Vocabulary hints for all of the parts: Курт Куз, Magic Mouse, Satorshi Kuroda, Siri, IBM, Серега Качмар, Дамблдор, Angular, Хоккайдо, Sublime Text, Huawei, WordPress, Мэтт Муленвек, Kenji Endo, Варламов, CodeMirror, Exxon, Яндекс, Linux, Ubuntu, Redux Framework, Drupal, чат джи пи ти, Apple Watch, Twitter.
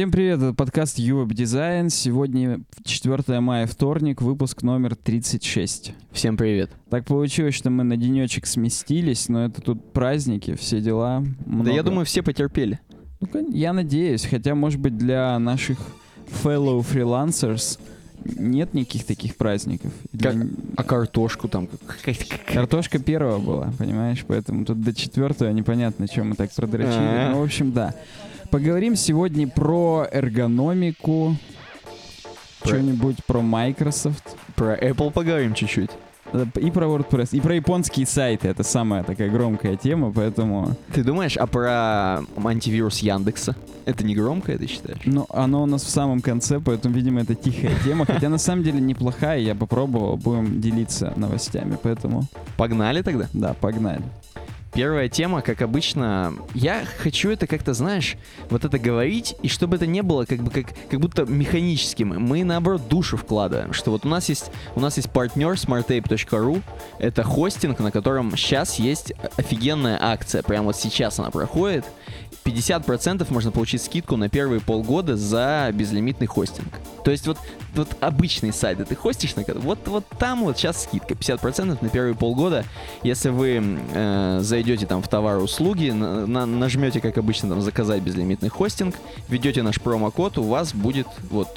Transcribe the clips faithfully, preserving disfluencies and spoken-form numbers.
Всем привет, это подкаст YouUp Design. Сегодня четвёртое мая, вторник, выпуск номер тридцать шесть. Всем привет. Так получилось, что мы на денечек сместились, но это тут праздники, все дела. Много. Да я думаю, все потерпели. Ну, я надеюсь, хотя, может быть, для наших fellow freelancers нет никаких таких праздников. Как, Для... А картошку там? Картошка первая была, понимаешь? Поэтому тут до четвертого непонятно, чем мы так продрочили. А-а-а. Ну, в общем, да. Поговорим сегодня про эргономику, про... что-нибудь про Microsoft. Про Apple поговорим чуть-чуть. И про WordPress, и про японские сайты. Это самая такая громкая тема, поэтому... Ты думаешь, а про антивирус Яндекса? Это не громкое, ты считаешь? Ну, оно у нас в самом конце, поэтому, видимо, это тихая тема. Хотя, на самом деле, неплохая. Я попробовал. Будем делиться новостями, поэтому... Погнали тогда? Да, погнали. Первая тема, как обычно, я хочу это как-то, знаешь, вот это говорить, и чтобы это не было как бы как, как будто механическим. Мы, наоборот, душу вкладываем, что вот у нас есть у нас есть партнер смарт эйп точка ру, это хостинг, на котором сейчас есть офигенная акция, прямо вот сейчас она проходит. пятьдесят процентов можно получить скидку на первые полгода за безлимитный хостинг. То есть вот, вот обычные сайты ты хостишь, на вот, вот там вот сейчас скидка пятьдесят процентов на первые полгода. Если вы э, зайдете там в товары-услуги, на, на, нажмете, как обычно, там заказать безлимитный хостинг, введете наш промокод, у вас будет вот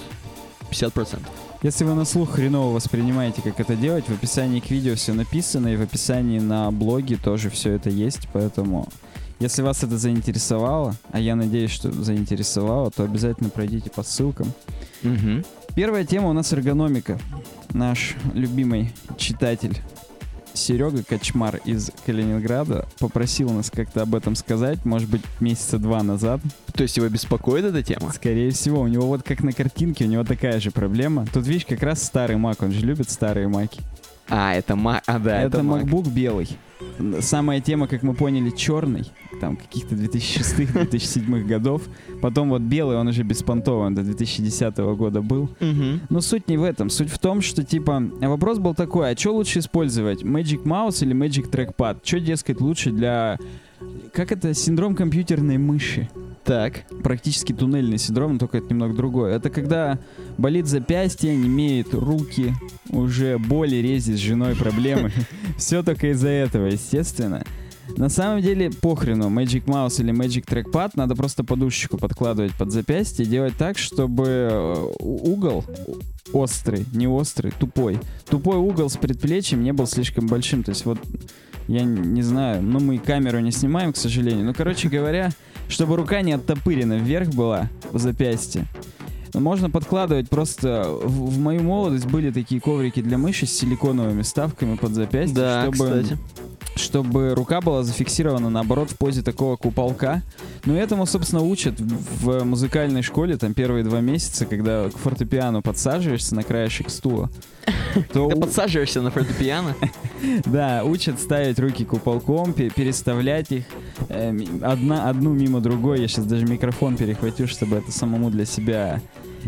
пятьдесят процентов. Если вы на слух хреново воспринимаете, как это делать, в описании к видео все написано, и в описании на блоге тоже все это есть, поэтому... Если вас это заинтересовало, а я надеюсь, что заинтересовало, то обязательно пройдите по ссылкам. Угу. Первая тема у нас эргономика. Наш любимый читатель Серега Качмар из Калининграда попросил нас как-то об этом сказать, может быть, месяца два назад. То есть его беспокоит эта тема? Скорее всего. У него вот как на картинке, у него такая же проблема. Тут, видишь, как раз старый Mac, он же любит старые Маки. А, это Mac, а да, это, это Mac. MacBook белый. Самая тема, как мы поняли, черный, там каких-то две тысячи шестого - две тысячи седьмого годов. Потом вот белый, он уже беспонтовый, он до две тысячи десятого года был. Uh-huh. Но суть не в этом. Суть в том, что типа вопрос был такой, а что лучше использовать, Magic Mouse или Magic Trackpad? Что, дескать, лучше для... Как это? Синдром компьютерной мыши. Так. Практически туннельный синдром, только это немного другое. Это когда болит запястье, немеют руки, уже боли, рези с женой, проблемы. Все только из-за этого, естественно. На самом деле, похрену, Magic Mouse или Magic Trackpad, надо просто подушечку подкладывать под запястье и делать так, чтобы угол острый, не острый, тупой. Тупой угол с предплечьем не был слишком большим. То есть вот, я не знаю, ну мы камеру не снимаем, к сожалению. Но, короче говоря, чтобы рука не оттопырена вверх была в запястье. Можно подкладывать просто... В, в мою молодость были такие коврики для мыши с силиконовыми вставками под запястье, да, чтобы... Кстати. Чтобы рука была зафиксирована, наоборот, в позе такого куполка. Ну, этому, собственно, учат в музыкальной школе, там, первые два месяца, когда к фортепиано подсаживаешься на краешек стула. Ты подсаживаешься на фортепиано? Да, учат ставить руки куполком, переставлять их одну мимо другой. Я сейчас даже микрофон перехватю, чтобы это самому для себя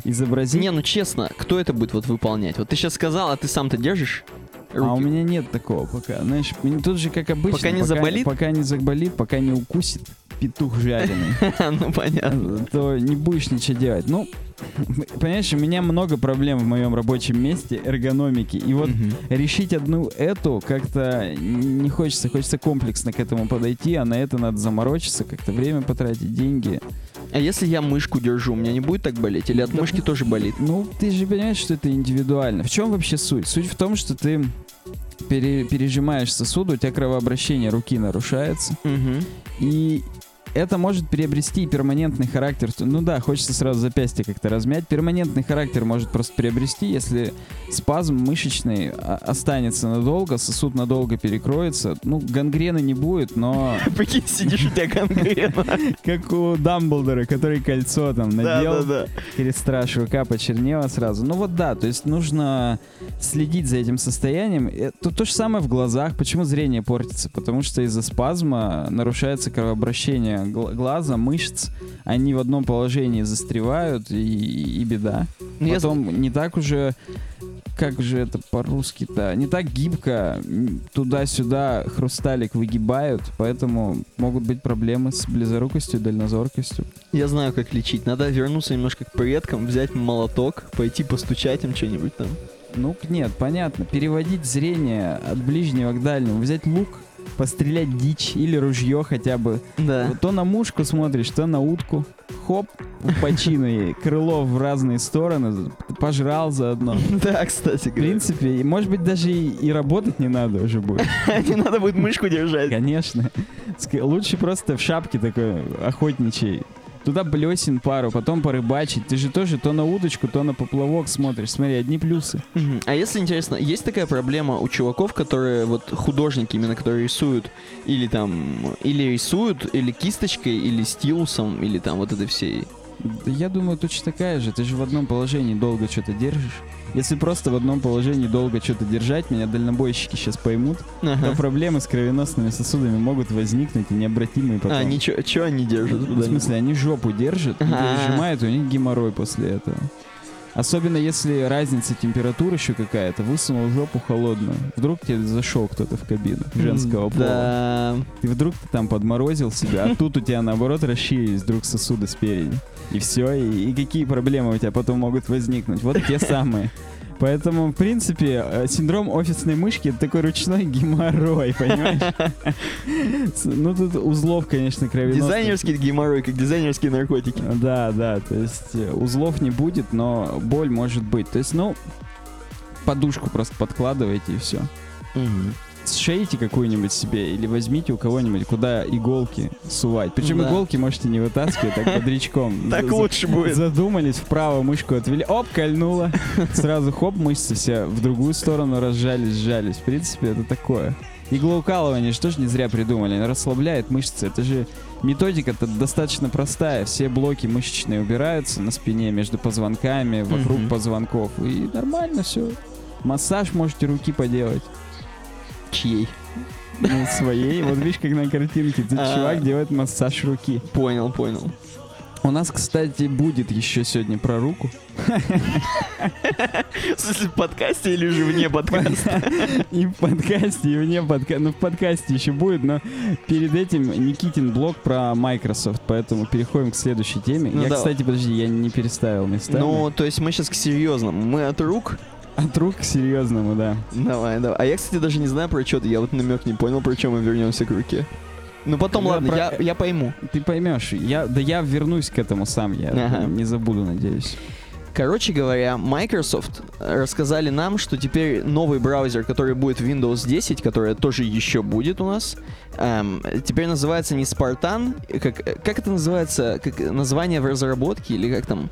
изобразить. Не, ну честно, кто это будет вот выполнять? Вот ты сейчас сказал, а ты сам-то держишь? Руки. А у меня нет такого пока. Знаешь, тут же, как обычно, пока не пока, заболит, пока не заболит, пока не укусит петух жареный. Ну, понятно. То не будешь ничего делать. Ну, понимаешь, у меня много проблем в моем рабочем месте эргономики. И вот решить одну эту как-то не хочется. Хочется комплексно к этому подойти, а на это надо заморочиться, как-то время потратить, деньги. А если я мышку держу, у меня не будет так болеть? Или от мышки тоже болит? Ну, ты же понимаешь, что это индивидуально. В чем вообще суть? Суть в том, что ты... Пере, пережимаешь сосуды, у тебя кровообращение руки нарушается. Угу. И это может приобрести перманентный характер. Ну да, хочется сразу запястье как-то размять. Перманентный характер может просто приобрести, если спазм мышечный останется надолго, сосуд надолго перекроется. Ну, гангрены не будет, но... Прикинь, сидишь, у тебя гангрена. Как у Дамблдора, который кольцо там надел. Крестраж, рука почернела сразу. Ну вот да, то есть нужно следить за этим состоянием. Тут то же самое в глазах. Почему зрение портится? Потому что из-за спазма нарушается кровообращение глаза, мышц, они в одном положении застревают, и, и беда. Потом не так уже как же это по-русски-то, не так гибко, туда-сюда хрусталик выгибают, поэтому могут быть проблемы с близорукостью и дальнозоркостью. Я знаю, как лечить. Надо вернуться немножко к предкам, взять молоток, пойти постучать им что-нибудь там. Ну, нет, понятно. Переводить зрение от ближнего к дальнему, взять лук, пострелять дичь или ружье хотя бы. Да. То на мушку смотришь, то на утку. Хоп, починой, крыло в разные стороны, пожрал заодно. Да, кстати говоря. В принципе, может быть, даже и, и работать не надо уже будет. Не надо будет мышку держать. Конечно. Лучше просто в шапке такой охотничьей. Туда блесен пару, потом порыбачить. Ты же тоже то на удочку, то на поплавок смотришь. Смотри, одни плюсы. Uh-huh. А если интересно, есть такая проблема у чуваков, которые вот художники именно, которые рисуют, или там, или рисуют, или кисточкой, или стилусом, или там вот этой всей... Да я думаю, точно такая же. Ты же в одном положении долго что-то держишь. Если просто в одном положении долго что-то держать, меня дальнобойщики сейчас поймут, ага. то проблемы с кровеносными сосудами могут возникнуть и необратимые потом. А, ничего, чё они держат? В смысле, они жопу держат, а-а-а. Сжимают, и у них геморрой после этого. Особенно если разница температуры еще какая-то, высунул жопу холодную. Вдруг тебе зашел кто-то в кабину женского пола. И вдруг ты там подморозил себя, а тут у тебя наоборот расширились вдруг сосуды спереди. И все, и, и какие проблемы у тебя потом могут возникнуть. Вот те самые. Поэтому, в принципе, синдром офисной мышки — это такой ручной геморрой, понимаешь? Ну, тут узлов, конечно, кровеносных. Дизайнерский геморрой, как дизайнерские наркотики. Да, да, то есть узлов не будет, но боль может быть. То есть, ну, подушку просто подкладываете, и все. Сшейте какую-нибудь себе или возьмите у кого-нибудь, куда иголки сувать. Причем да. иголки можете не вытаскивать, так подрячком. Так лучше будет. Задумались, вправо мышку отвели, оп, кольнуло. Сразу хоп, мышцы все в другую сторону разжались, сжались. В принципе, это такое. Иглоукалывание же тоже не зря придумали. Оно расслабляет мышцы. Это же методика-то достаточно простая. Все блоки мышечные убираются на спине, между позвонками, вокруг mm-hmm. позвонков. И нормально все. Массаж можете руки поделать. Чьей? Ну, своей. Вот видишь, как на картинке. Тут чувак делает массаж руки. Понял, понял. У нас, кстати, будет еще сегодня про руку. В смысле, в подкасте или же вне подкаста? И в подкасте, и вне подкаста. Ну, в подкасте еще будет, но перед этим Никитин блог про Microsoft, поэтому переходим к следующей теме. Ну, я, да. кстати, подожди, я не переставил местами. Ну, то есть мы сейчас к серьезному. Мы от рук... От рук к серьезному, да. Давай, давай. А я, кстати, даже не знаю, про что ты. Я вот намек не понял, про что мы вернемся к руке. Ну потом, я ладно, про... я, я пойму. Ты поймешь. Я, да я вернусь к этому сам. Я ага. не забуду, надеюсь. Короче говоря, Microsoft рассказали нам, что теперь новый браузер, который будет в Windows десять, который тоже еще будет у нас, эм, теперь называется не Spartan. Как, как это называется? Как, название в разработке или как там?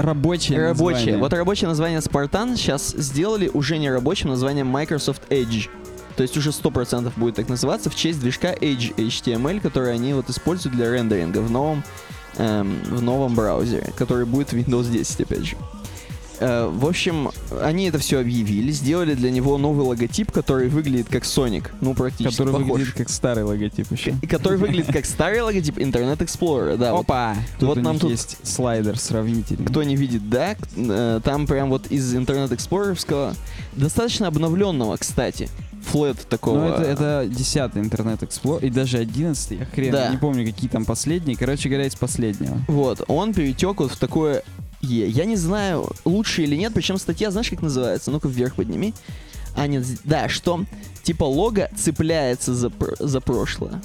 Рабочее, рабочее название. Вот рабочее название Spartan сейчас сделали уже не рабочим названием Microsoft Edge. То есть уже сто процентов будет так называться в честь движка Edge эйч ти эм эль, который они вот используют для рендеринга в новом, эм, в новом браузере, который будет в Windows десять, опять же. Э, в общем, они это все объявили, сделали для него новый логотип, который выглядит как Sonic. Ну, практически который похож. Выглядит как старый логотип еще. К- который выглядит как старый логотип Internet Explorer, да. Опа! Вот, тут вот у нам них тут есть слайдер сравнительный. Кто не видит, да? Э, там прям вот из Internet Explorer'ского, достаточно обновленного, кстати, флэт такого. Ну, это, это десятый Internet Explorer, и даже одиннадцатый, я хрен, да. я не помню, какие там последние. Короче говоря, из последнего. Вот, он перетек вот в такое... Yeah. Я не знаю, лучше или нет, причем статья, знаешь, как называется? Ну-ка, вверх подними. А, нет, да, что типа лого цепляется за, за прошлое.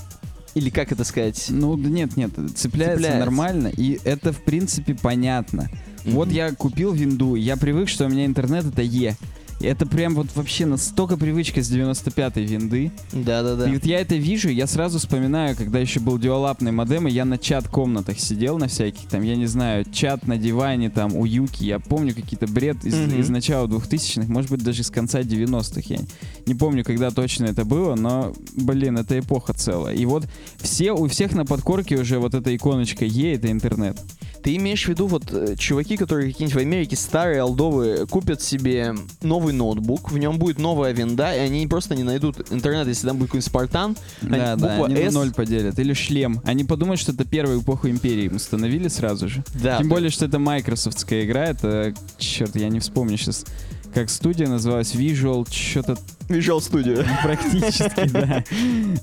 Или как это сказать? Ну, нет, нет, цепляется, цепляется. Нормально, и это, в принципе, понятно. Mm-hmm. Вот я купил винду, я привык, что у меня интернет — это Е. Это прям вот вообще настолько привычка с девяносто пятой винды. Да-да-да. И вот я это вижу, я сразу вспоминаю, когда еще был дуалапный модем, и я на чат-комнатах сидел на всяких, там, я не знаю, чат на диване, там, у Юки, я помню какие-то бред из, mm-hmm. из начала двухтысячных, может быть, даже с конца девяностых, я не помню, когда точно это было, но, блин, это эпоха целая. И вот все, у всех на подкорке уже вот эта иконочка Е, это интернет. Ты имеешь в виду вот чуваки, которые какие-нибудь в Америке старые, олдовые, купят себе новый ноутбук, в нем будет новая винда, и они просто не найдут интернет, если там будет какой-нибудь Спартан. Да, да, они S... на ноль поделят. Или шлем. Они подумают, что это первую эпоху империи мы установили сразу же. Да, Тем так... более, что это майкрософтская игра, это... Черт, я не вспомню сейчас... как студия, называлась Visual что-то... Visual Studio. Практически, да.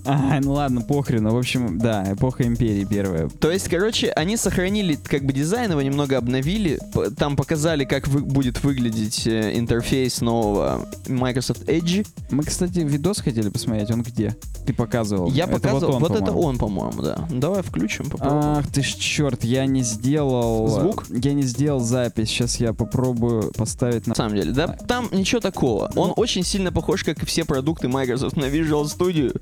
А, ну ладно, похрена. В общем, да, эпоха империи первая. То есть, короче, они сохранили как бы дизайн, его немного обновили. Там показали, как вы, будет выглядеть интерфейс нового Microsoft Edge. Мы, кстати, видос хотели посмотреть. Он где? Ты показывал. Я это показывал. Вот, он, вот это он, по-моему, да. Давай включим, попробуем. Ах ты ж черт, я не сделал... Звук? Я не сделал запись. Сейчас я попробую поставить на... На самом деле, да? Там ничего такого. Он очень сильно похож, как и все продукты Microsoft, на Visual Studio.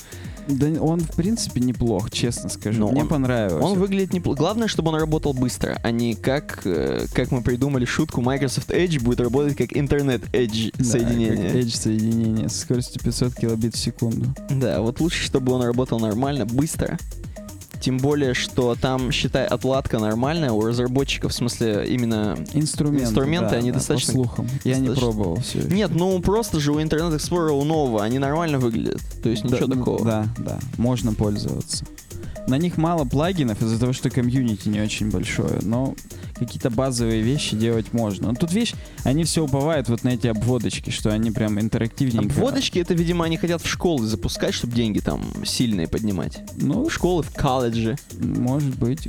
Да он, в принципе, неплох, честно скажу. Но Мне он, понравилось. Он выглядит неплохо. Главное, чтобы он работал быстро, а не как, как мы придумали шутку, Microsoft Edge будет работать как Internet Edge соединение. Да, Edge соединение со скоростью пятьсот килобит в секунду. Да, вот лучше, чтобы он работал нормально, быстро. Тем более, что там, считай, отладка нормальная у разработчиков, в смысле, именно инструменты, инструменты да, они да, достаточно... По слухам. Я достаточно... не пробовал все еще. Нет, ну просто же у Internet Explorer, у нового, они нормально выглядят, то есть да, ничего такого. Да, да, можно пользоваться. На них мало плагинов из-за того, что комьюнити не очень большое, но какие-то базовые вещи делать можно. Но тут вещь, они все уповают вот на эти обводочки, что они прям интерактивненько. Обводочки, это, видимо, они хотят в школы запускать, чтобы деньги там сильные поднимать. Ну, школы, в колледже. Может быть.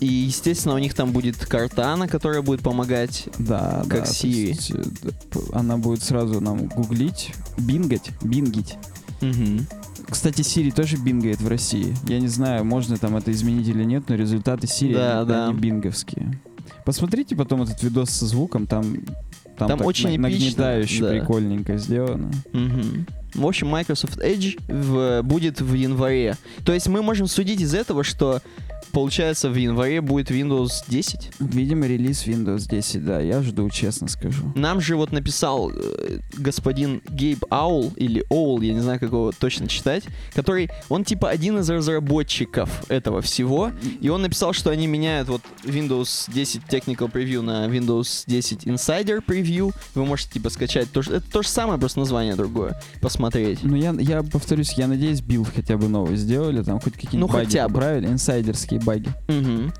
И, естественно, у них там будет Картана, которая будет помогать, да, как да, Siri. Она будет сразу нам гуглить, бингать, бингить. Угу. Кстати, Siri тоже бингает в России. Я не знаю, можно там это изменить или нет, но результаты Siri, да, да. они бинговские. Посмотрите потом этот видос со звуком, там, там, там очень на- нагнетающе, да. прикольненько сделано. Угу. В общем, Microsoft Edge в, будет в январе. То есть мы можем судить из этого, что, получается, в январе будет Windows десять? Видимо, релиз Windows десять, да. Я жду, честно скажу. Нам же вот написал э, господин Гейб Аул, или Оул, я не знаю, как его точно читать, который, он типа один из разработчиков этого всего, и он написал, что они меняют вот Windows десять Technical Preview на Windows десять Insider Preview. Вы можете типа скачать, то, это то же самое, просто название другое, посмотреть. Ну, я, я повторюсь, я надеюсь, билд хотя бы новый сделали, там хоть какие-нибудь ну, баги поправили, инсайдерские баги. Угу.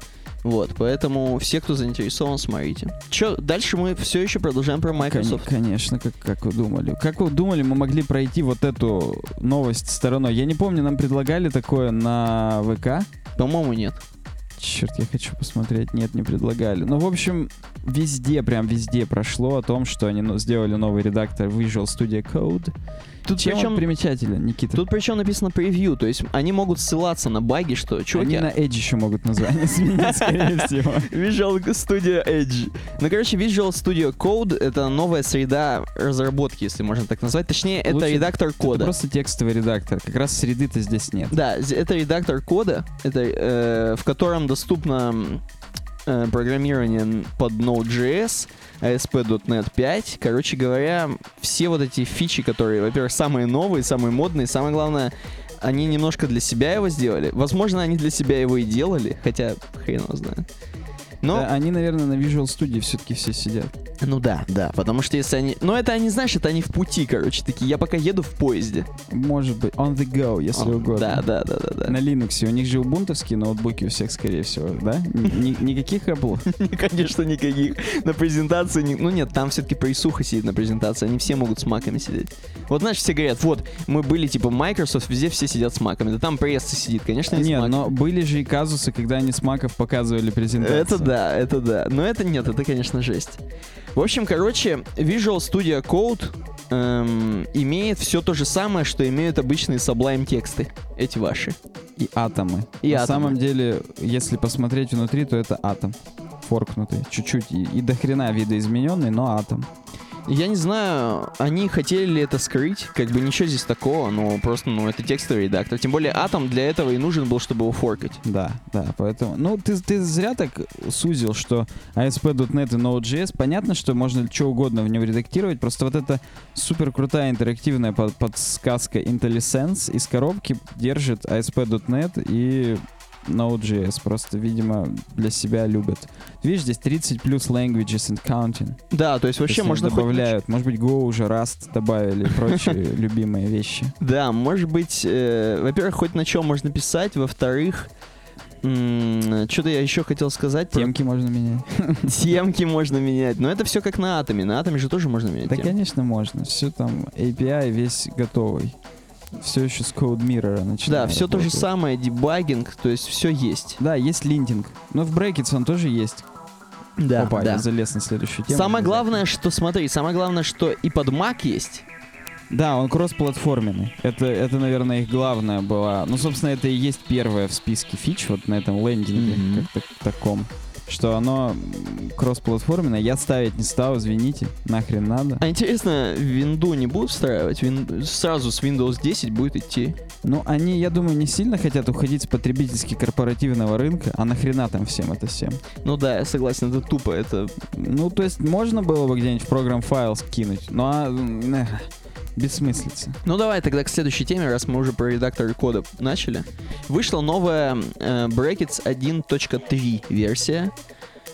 Вот, поэтому все, кто заинтересован, смотрите. Че, дальше мы все еще продолжаем про Microsoft. Кон- конечно, как, как вы думали. Как вы думали, мы могли пройти вот эту новость стороной? Я не помню, нам предлагали такое на ВК? По-моему, нет. Черт, я хочу посмотреть. Нет, не предлагали. Ну, в общем, везде, прям везде прошло о том, что они сделали новый редактор Visual Studio Code. Тут Чем причем, он примечателен, Никита? Тут причем написано превью, то есть они могут ссылаться на баги, что, чуваки... Они на Edge еще могут название сменить, скорее всего. Visual Studio Edge. Ну, короче, Visual Studio Code — это новая среда разработки, если можно так назвать. Точнее, это Лучше, редактор кода. Это просто текстовый редактор, как раз среды-то здесь нет. Да, это редактор кода, это, э, в котором доступно... программирование под Node.js, эй эс пи точка нет пять. Короче говоря, все вот эти фичи, которые, во-первых, самые новые, самые модные, самое главное, они немножко для себя его сделали. Возможно, они для себя его и делали, хотя хрен его знает. Но... Да, они, наверное, на Visual Studio все-таки все сидят. Ну да, да, потому что если они... Но это они, знаешь, это они в пути, короче, такие. Я пока еду в поезде. Может быть, on the go, если on... угодно. Да, да, да, да, да. На Linux. У них же убунтовские ноутбуки у всех, скорее всего, да? Никаких Apple? Конечно, никаких. На презентации... Ну нет, там все-таки присуха сидит на презентации. Они все могут с маками сидеть. Вот, знаешь, все говорят, вот, мы были, типа, Microsoft, везде все сидят с маками. Да там пресса сидит, конечно, не с маками. Нет, но были же и казусы, когда они с маков показывали презентацию. Это да. Да, это да. Но это нет, это, конечно, жесть. В общем, короче, Visual Studio Code эм, имеет все то же самое, что имеют обычные Sublime тексты. Эти ваши. И атомы. И На атомы. самом деле, если посмотреть внутри, то это атом. Форкнутый. Чуть-чуть. И, и до хрена видоизмененный, но атом. Я не знаю, они хотели ли это скрыть, как бы ничего здесь такого, но просто, ну, это текстовый редактор. Тем более, Atom для этого и нужен был, чтобы его форкать. Да, да, поэтому... Ну, ты, ты зря так сузил, что эй эс пи точка нет и Node.js, понятно, что можно что угодно в нем редактировать, просто вот эта супер крутая интерактивная под, подсказка IntelliSense из коробки держит эй эс пи точка нет и... Node.js просто, видимо, для себя любят. Видишь, здесь тридцать плюс languages and counting. Да, то есть вообще то можно добавляют. Хоть... Может быть, Go уже, Rust добавили, прочие любимые вещи. Да, может быть, во-первых, хоть на чем можно писать, во-вторых, Что-то я еще хотел сказать. Темки про... можно менять. Темки можно менять. Но это все как на Атоме. На Атоме же тоже можно менять. Да, темки, конечно, можно. Все там эй пи ай весь готовый. Все еще с CodeMirror начинается. Да, все работать. То же самое, дебагинг, то есть все есть. Да, есть линтинг. Но в Brackets он тоже есть. Да, Опа, да. Я залез на следующую тему. Самое главное, что, смотри, самое главное, что и под Mac есть. Да, он кроссплатформенный. Это, это, наверное, их главная была. Ну, собственно, это и есть первая в списке фич вот на этом лендинге, mm-hmm. как-то таком. Что оно кроссплатформенное. Я ставить не стал, извините, нахрен надо. А интересно, винду не будут встраивать? Вин... Сразу с Windows десять будет идти? Ну, они, я думаю, не сильно хотят уходить с потребительски-корпоративного рынка. А нахрена там всем это всем? Ну да, я согласен, это тупо. Это... Ну, то есть, можно было бы где-нибудь в программ файл скинуть. Ну, а... бессмыслица. Ну давай тогда к следующей теме, раз мы уже про редакторы кода начали. Вышла новая э, Brackets один точка три версия.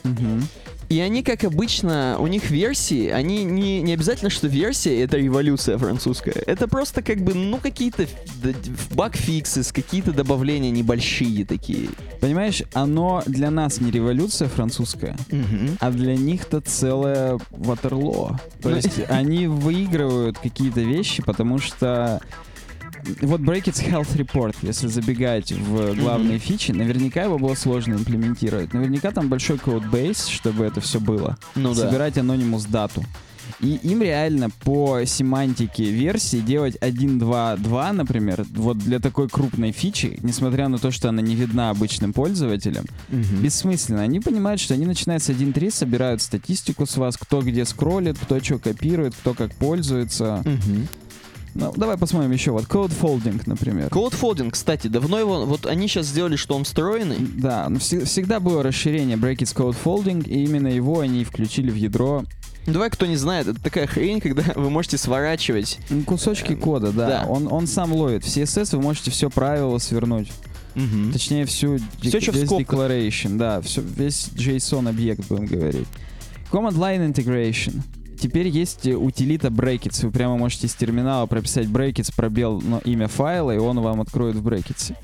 Угу. И они, как обычно, у них версии, они не, не обязательно, что версия — это революция французская. Это просто как бы, ну, какие-то багфиксы, какие-то добавления небольшие такие. Понимаешь, оно для нас не революция французская, mm-hmm. а для них-то целое Ватерлоо. То есть они выигрывают какие-то вещи, потому что... Вот Brackets Health Report, если забегать в главные mm-hmm. фичи, наверняка его было сложно имплементировать. Наверняка там большой кодбейс, чтобы это все было. Ну, собирать да. Anonymous дату. И им реально по семантике версии делать один точка два точка два, например, вот для такой крупной фичи, несмотря на то, что она не видна обычным пользователям, mm-hmm. бессмысленно. Они понимают, что они начинают с один точка три, собирают статистику с вас, кто где скроллит, кто что копирует, кто как пользуется. Mm-hmm. Ну, давай посмотрим еще. Вот Code Folding, например. Code Folding, кстати, давно его... Вот они сейчас сделали, что он встроенный. Да, но вс- всегда было расширение Brackets Code Folding, и именно его они включили в ядро. Давай, кто не знает, это такая хрень, когда вы можете сворачивать... Кусочки кода, да. да. Он, он сам ловит. В си эс эс вы можете все правило свернуть. Угу. Точнее, всю... Все, дек- что весь declaration, да. Все, весь JSON-объект, будем говорить. Command Line Integration. Теперь есть утилита Brackets. Вы прямо можете из терминала прописать Brackets, пробел, но имя файла, и он вам откроет в Brackets.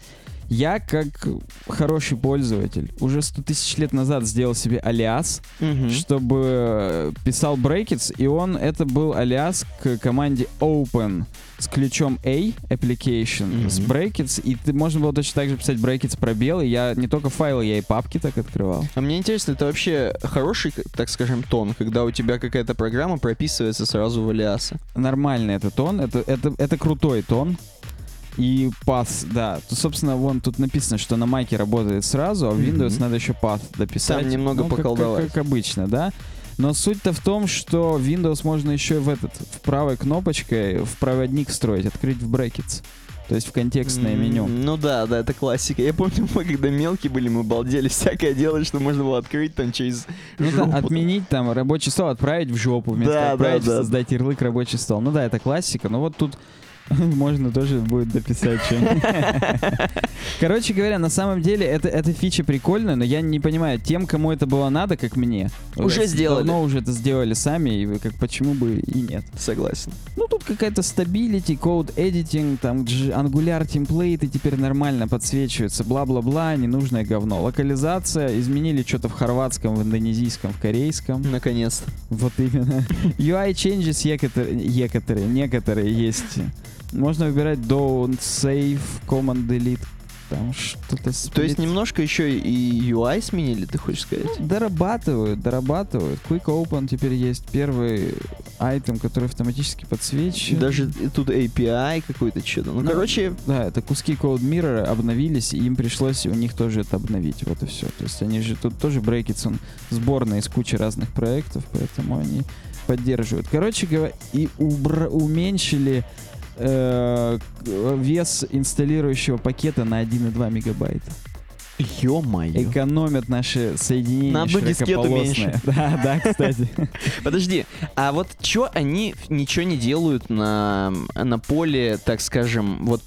Я, как хороший пользователь, уже сто тысяч лет назад сделал себе алиас, mm-hmm. чтобы писал Brackets, и он, это был алиас к команде open с ключом A, application, mm-hmm. с Brackets, и ты, можно было точно так же писать Brackets пробел, и я не только файлы, я и папки так открывал. А мне интересно, это вообще хороший, так скажем, тон, когда у тебя какая-то программа прописывается сразу в алиасы? Нормальный это тон, это, это, это крутой тон. И path, да. Тут, собственно, вон тут написано, что на Маке работает сразу, а в Windows mm-hmm. надо еще path дописать. Там немного ну, поколдовать. Как, как, как обычно, да. Но суть-то в том, что Windows можно еще в этот, в правой кнопочкой в проводник встроить, открыть в Brackets. То есть в контекстное mm-hmm. меню. Ну да, да, это классика. Я помню, мы когда мелкие были, мы балдели. Всякое дело, что можно было открыть там через ну, жопу. Да, отменить там рабочий стол, отправить в жопу. Вместо да, отправить, да, да. создать ярлык рабочий стол. Ну да, это классика. Но вот тут... Можно тоже будет дописать что-нибудь. Короче говоря, на самом деле это, эта фича прикольная, но я не понимаю, тем, кому это было надо, как мне. Уже вот, сделали. Давно уже это сделали сами, и как почему бы и нет. Согласен. Ну тут какая-то stability, code editing, там angular темплейты теперь нормально подсвечиваются, бла-бла-бла, ненужное говно. Локализация, изменили что-то в хорватском, в индонезийском, в корейском. Наконец-то. Вот именно. ю ай changes некоторые, некоторые есть. Можно выбирать don't, save, command, delete, там что-то... Split. То есть немножко еще и ю ай сменили, ты хочешь сказать? Ну, дорабатывают, дорабатывают. Quick Open теперь есть первый айтем, который автоматически подсвечивает. Даже тут эй пи ай какой-то что-то. Ну, ну, короче... Да, это куски CodeMirror обновились, и им пришлось у них тоже это обновить. Вот и все. То есть они же... Тут тоже Brackets, он сборная из кучи разных проектов, поэтому они поддерживают. Короче говоря, и убра- уменьшили... вес инсталлирующего пакета на один и два мегабайта. Ё-моё. Экономят наши соединения. На одну дискету меньше. Да, да, кстати. Подожди, а вот чё они ничего не делают на, на поле, так скажем, вот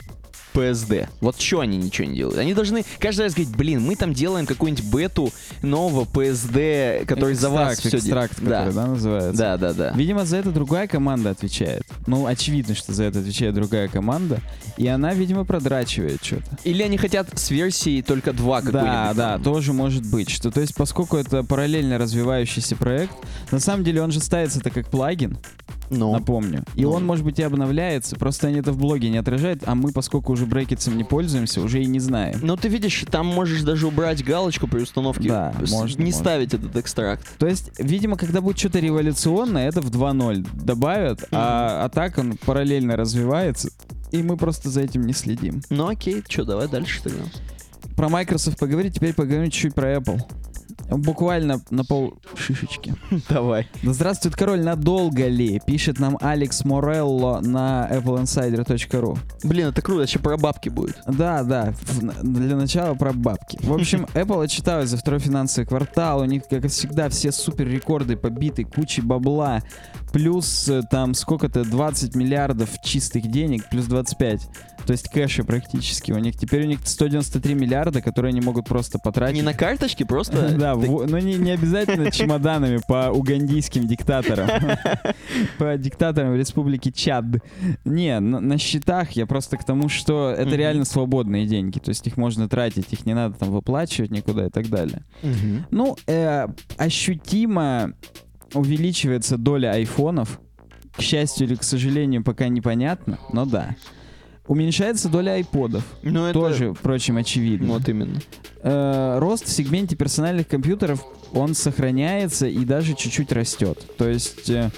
пи эс ди. Вот что они ничего не делают? Они должны каждый раз говорить, блин, мы там делаем какую-нибудь бету нового пи эс ди, который экстракт, за вас все делает. Который, да. да, называется. Да, да, да. Видимо, за это другая команда отвечает. Ну, очевидно, что за это отвечает другая команда. И она, видимо, продрачивает что-то. Или они хотят с версии только два какой-нибудь. Да, да, тоже может быть. Что, то есть, поскольку это параллельно развивающийся проект, на самом деле он же ставится-то как плагин. No. Напомню. И no. он, может быть, и обновляется, просто они это в блоге не отражают, а мы, поскольку уже брекетсом не пользуемся, уже и не знаем. Но ты видишь, там можешь даже убрать галочку при установке, да, с- можно, не можно. ставить этот экстракт. То есть, видимо, когда будет что-то революционное, это в два ноль добавят, mm-hmm. а, а так он параллельно развивается, и мы просто за этим не следим. Ну окей, что, давай дальше тогда. Про Microsoft поговорить, теперь поговорим чуть-чуть про Apple. Буквально на пол шишечки. Давай. Да здравствует король, надолго ли? Пишет нам Алекс Морелло на apple insider dot ru. Блин, это круто, еще про бабки будет. Да, да, для начала про бабки. В общем, Apple отчиталась за второй финансовый квартал. У них, как всегда, все супер рекорды побиты, куча бабла. Плюс там сколько-то двадцать миллиардов чистых денег, плюс двадцать пять. То есть кэша практически у них. Теперь у них сто девяносто три миллиарда, которые они могут просто потратить. Не на карточке, просто? Да, но не обязательно чемоданами по угандийским диктаторам. По диктаторам Республики Чад. Не, на счетах я просто к тому, что это реально свободные деньги. То есть их можно тратить, их не надо там выплачивать никуда и так далее. Ну, ощутимо увеличивается доля айфонов. К счастью или к сожалению, пока непонятно, но да. Уменьшается доля айподов. Ну, тоже, это... впрочем, очевидно. Вот именно. Э-э- рост в сегменте персональных компьютеров, он сохраняется и даже чуть-чуть растет. То есть... Э-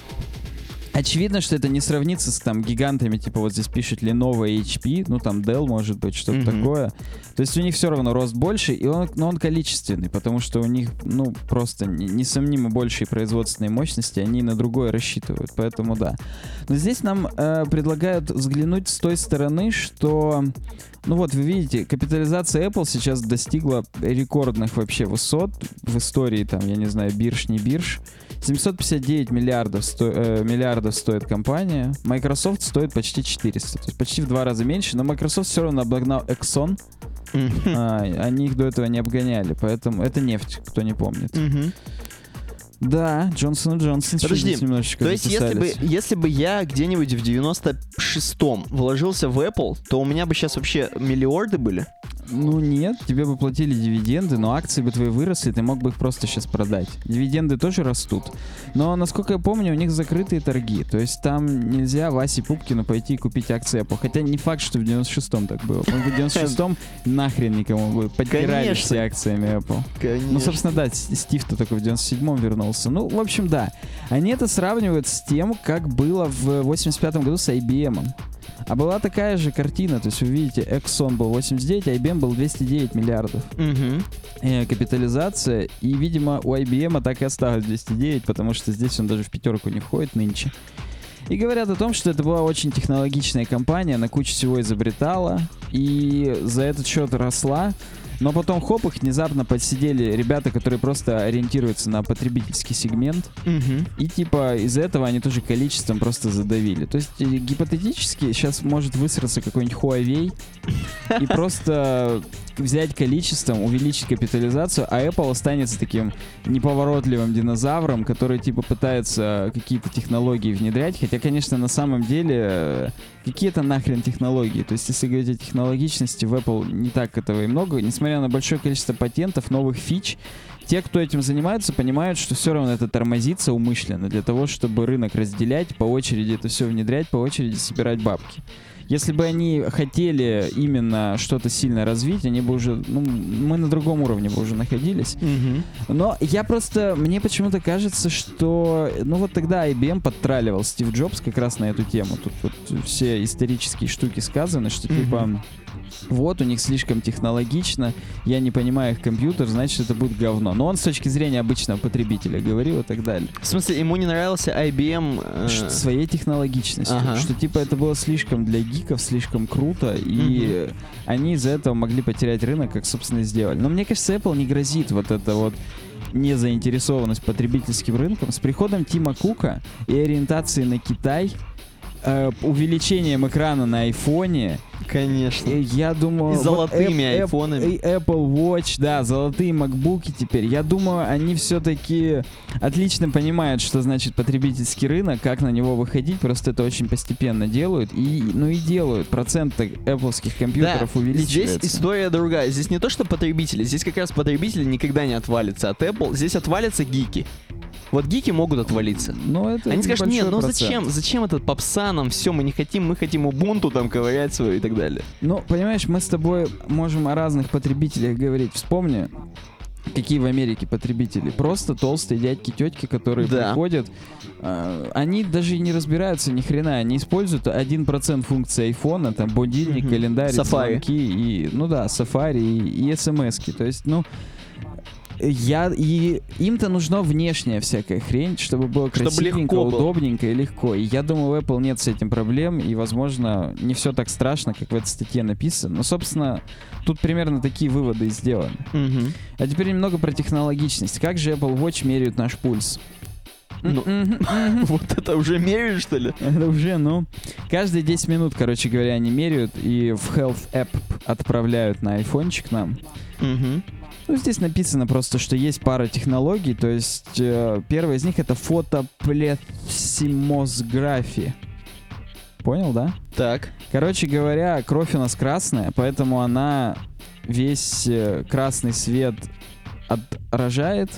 Очевидно, что это не сравнится с там гигантами, типа вот здесь пишет Lenovo и эйч пи, ну там Dell, может быть, что-то mm-hmm. такое. То есть у них все равно рост больше, и он, но он количественный, потому что у них, ну, просто несомнимо большие производственные мощности, они на другое рассчитывают, поэтому да. Но здесь нам э, предлагают взглянуть с той стороны, что... Ну вот, вы видите, капитализация Apple сейчас достигла рекордных вообще высот в истории, там, я не знаю, бирж, не бирж. семьсот пятьдесят девять миллиардов, сто, э, миллиардов стоит компания, Microsoft стоит почти четыреста, то есть почти в два раза меньше, но Microsoft все равно обогнал Exxon, mm-hmm. а, они их до этого не обгоняли, поэтому это нефть, кто не помнит. Mm-hmm. Да, Джонсон и Джонсон. Подожди, немножечко то есть если бы, если бы я где-нибудь в девяносто шестом вложился в Apple, то у меня бы сейчас вообще миллиарды были? Ну нет, тебе бы платили дивиденды, но акции бы твои выросли, ты мог бы их просто сейчас продать. Дивиденды тоже растут. Но, насколько я помню, у них закрытые торги. То есть там нельзя Васе Пупкину пойти и купить акции Apple. Хотя не факт, что в девяносто шестом так было. Может быть, в девяносто шестом нахрен никому бы подпирали все акциями Apple. Конечно. Ну, собственно, да, Стив-то только в девяносто седьмом вернулся. Ну, в общем, да. Они это сравнивают с тем, как было в восемьдесят пятом году с ай би эм. А была такая же картина. То есть, вы видите, Exxon был восемьдесят девять, ай би эм был двести девять миллиардов. Угу. Капитализация. И, видимо, у ай би эм так и осталось двести девять, потому что здесь он даже в пятерку не входит нынче. И говорят о том, что это была очень технологичная компания, она кучу всего изобретала и за этот счет росла. Но потом, хоп, их внезапно подсидели ребята, которые просто ориентируются на потребительский сегмент. Mm-hmm. И типа из-за этого они тоже количеством просто задавили. То есть гипотетически сейчас может высраться какой-нибудь Huawei и просто взять количеством, увеличить капитализацию, а Apple останется таким неповоротливым динозавром, который типа пытается какие-то технологии внедрять. Хотя, конечно, на самом деле... Какие-то нахрен технологии. То есть, если говорить о технологичности, в Apple не так этого и много. Несмотря на большое количество патентов, новых фич, те, кто этим занимаются, понимают, что все равно это тормозится умышленно для того, чтобы рынок разделять, по очереди это все внедрять, по очереди собирать бабки. Если бы они хотели именно что-то сильно развить, они бы уже, ну, мы на другом уровне бы уже находились. Mm-hmm. Но я просто, мне почему-то кажется, что, ну вот тогда ай би эм подтраливал Стив Джобс как раз на эту тему. Тут вот все исторические штуки сказаны, что mm-hmm. типа... Вот, у них слишком технологично, я не понимаю их компьютер, значит, это будет говно. Но он с точки зрения обычного потребителя говорил и так далее. В смысле, ему не нравился ай би эм... Э... Ш- своей технологичностью. Ага. Что, типа, это было слишком для гиков, слишком круто, и угу. они из-за этого могли потерять рынок, как, собственно, и сделали. Но мне кажется, Apple не грозит вот это вот незаинтересованность потребительским рынком. С приходом Тима Кука и ориентацией на Китай... э, увеличением экрана на айфоне. Конечно. Я думаю... И золотыми вот, айфонами. И Apple Watch, да, золотые макбуки теперь. Я думаю, они все-таки отлично понимают, что значит потребительский рынок, как на него выходить. Просто это очень постепенно делают. И, ну и делают. Процент-то Apple-ских компьютеров да, увеличивается. Здесь история другая. Здесь не то, что потребители. Здесь как раз потребители никогда не отвалятся от Apple. Здесь отвалятся гики. Вот гики могут отвалиться. Это они скажут, нет, ну процент. зачем, зачем этот попса нам, все, мы не хотим, мы хотим Ubuntu там ковырять свою и так далее. Ну, понимаешь, мы с тобой можем о разных потребителях говорить. Вспомни, какие в Америке потребители. Просто толстые дядьки, тетки, которые да. приходят. Э, они даже не разбираются ни хрена. Они используют один процент функции айфона, там, будильник, mm-hmm. календарь, звонки и, ну да, Safari и, и смс-ки. То есть, ну... Я, и им-то нужна внешняя всякая хрень, чтобы было красивенько, чтобы удобненько было. И легко. И я думаю, в Apple нет с этим проблем, и, возможно, не все так страшно, как в этой статье написано. Но, собственно, тут примерно такие выводы и сделаны. Угу. А теперь немного про технологичность. Как же Apple Watch меряют наш пульс? Ну, вот это уже меряют, что ли? Это уже, ну. Каждые десять минут, короче говоря, они меряют и в Health App отправляют на айфончик нам. Угу. Ну, здесь написано просто, что есть пара технологий, то есть э, первая из них это фотоплексимосграфия. Понял, да? Так. Короче говоря, кровь у нас красная, поэтому она весь э, красный свет отражает.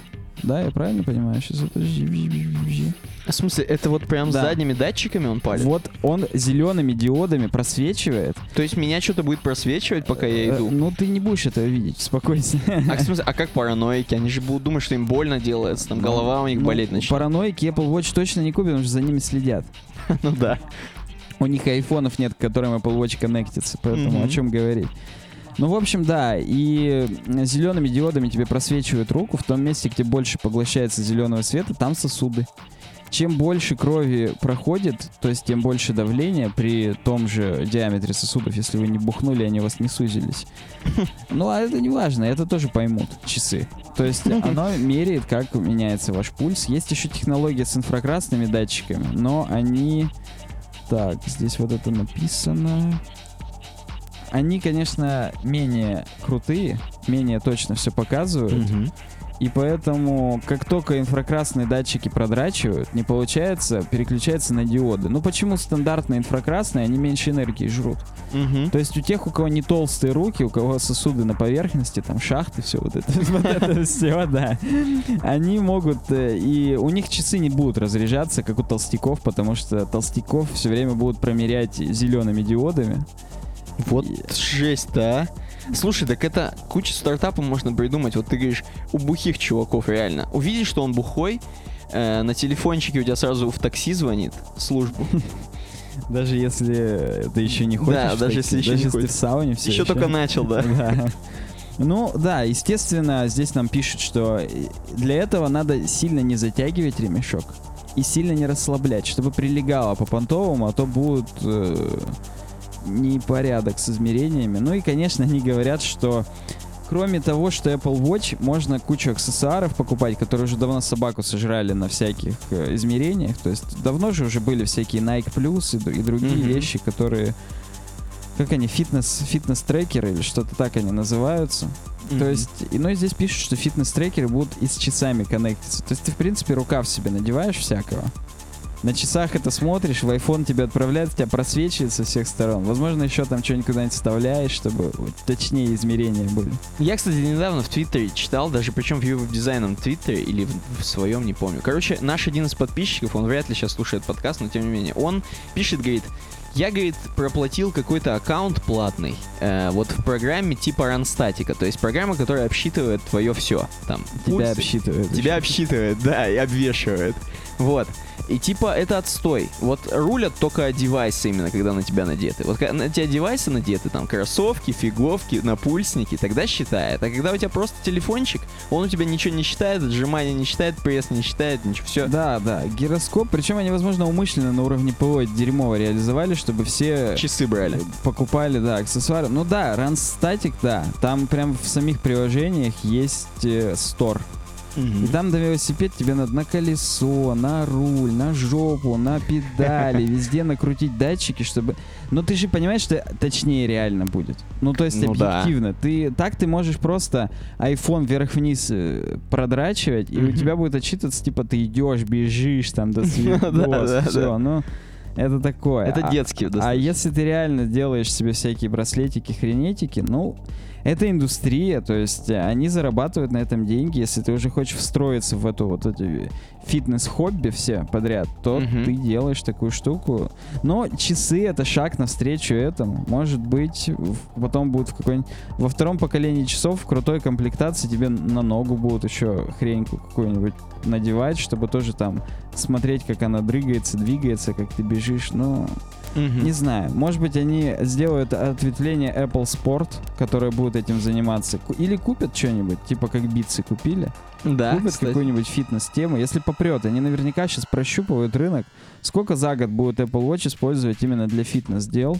Да, я правильно понимаю? Сейчас, подожди, подожди, подожди. В смысле, это вот прям да. задними датчиками он палит? Вот он зелеными диодами просвечивает. То есть меня что-то будет просвечивать, пока я иду? Ну, ты не будешь этого видеть, спокойся. А, в смысле, а как параноики? Они же будут думать, что им больно делается, там голова у них ну, болеть начнет. Параноики Apple Watch точно не купят, потому что за ними следят. Ну да. У них айфонов нет, к которым Apple Watch коннектится, поэтому mm-hmm. о чем говорить. Ну, в общем, да, и зелеными диодами тебе просвечивают руку в том месте, где больше поглощается зеленого света, там сосуды. Чем больше крови проходит, то есть тем больше давления при том же диаметре сосудов, если вы не бухнули, они у вас не сузились. Ну, а это не важно, это тоже поймут часы. То есть оно меряет, как меняется ваш пульс. Есть еще технология с инфракрасными датчиками, но они... Так, здесь вот это написано... Они, конечно, менее крутые, менее точно все показывают. Mm-hmm. И поэтому, как только инфракрасные датчики продрачивают, не получается, переключается на диоды. Ну почему стандартные инфракрасные, они меньше энергии жрут? Mm-hmm. То есть у тех, у кого не толстые руки, у кого сосуды на поверхности, там шахты, все вот это все, да. Они могут, и у них часы не будут разряжаться, как у толстяков, потому что толстяков все время будут промерять зелеными диодами. Вот yeah. жесть, да? Слушай, так это куча стартапов можно придумать. Вот ты говоришь, у бухих чуваков реально. Увидишь, что он бухой, э, на телефончике у тебя сразу в такси звонит службу. Даже если ты еще не хочешь. Да, даже если еще не хочешь. В сауне все еще. Еще только начал, да. Ну, да, естественно, здесь нам пишут, что для этого надо сильно не затягивать ремешок и сильно не расслаблять, чтобы прилегало по понтовому, а то будут... непорядок с измерениями. Ну и, конечно, они говорят, что кроме того, что Apple Watch, можно кучу аксессуаров покупать, которые уже давно собаку сожрали на всяких э, измерениях. То есть давно же уже были всякие Nike Plus и, и другие mm-hmm. вещи, которые... Как они? Фитнес, фитнес-трекеры или что-то так они называются. Mm-hmm. То есть... И, ну и здесь пишут, что фитнес-трекеры будут и с часами коннектиться. То есть ты, в принципе, рукав себе надеваешь всякого. На часах это смотришь, в iPhone тебя отправляют, тебя просвечивает со всех сторон. Возможно, еще там что-нибудь куда-нибудь вставляешь, чтобы точнее измерения были. Я, кстати, недавно в Твиттере читал, даже причем в YouUp Design Твиттере или в, в своем, не помню. Короче, наш один из подписчиков, он вряд ли сейчас слушает подкаст, но тем не менее, он пишет, говорит, я, говорит, проплатил какой-то аккаунт платный, э, вот в программе типа ранстатика, то есть программа, которая обсчитывает твое все. Там, тебя пульс, обсчитывает. Тебя обсчитывает, да, и обвешивает. Вот. И типа это отстой. Вот рулят только девайсы именно, когда на тебя надеты. Вот когда на тебя девайсы надеты, там кроссовки, фиговки, напульсники, тогда считает. А когда у тебя просто телефончик, он у тебя ничего не считает, отжимания не считает, пресс не считает, ничего, все. Да, да, гироскоп. Причем они, возможно, умышленно на уровне ПО дерьмово реализовали, чтобы все... Часы брали. Покупали, да, аксессуары. Ну да, Runstatic, да. Там прям в самих приложениях есть э, стор. Угу. И там на велосипед тебе надо на колесо, на руль, на жопу, на педали, везде накрутить датчики, чтобы... Но ты же понимаешь, что точнее реально будет. Ну, то есть ну, объективно. Да. Ты... Так ты можешь просто iPhone вверх-вниз продрачивать, и у тебя будет отчитываться, типа, ты идешь, бежишь, там, до свидос, все, ну... Это такое. Это детский. А, а если ты реально делаешь себе всякие браслетики, хренетики, ну, это индустрия, то есть они зарабатывают на этом деньги. Если ты уже хочешь встроиться в эту вот эти фитнес-хобби все подряд, то угу. ты делаешь такую штуку. Но часы — это шаг навстречу этому. Может быть, потом будут в какой-нибудь... Во втором поколении часов в крутой комплектации тебе на ногу будут еще хреньку какую-нибудь надевать, чтобы тоже там смотреть, как она дрыгается, двигается, как ты бежишь, ну... Mm-hmm. Не знаю, может быть, они сделают ответвление Apple Sport, которое будет этим заниматься, или купят что-нибудь, типа как битсы купили, да, купят кстати. Какую-нибудь фитнес-тему, если попрет. Они наверняка сейчас прощупывают рынок, сколько за год будет Apple Watch использовать именно для фитнес-дел,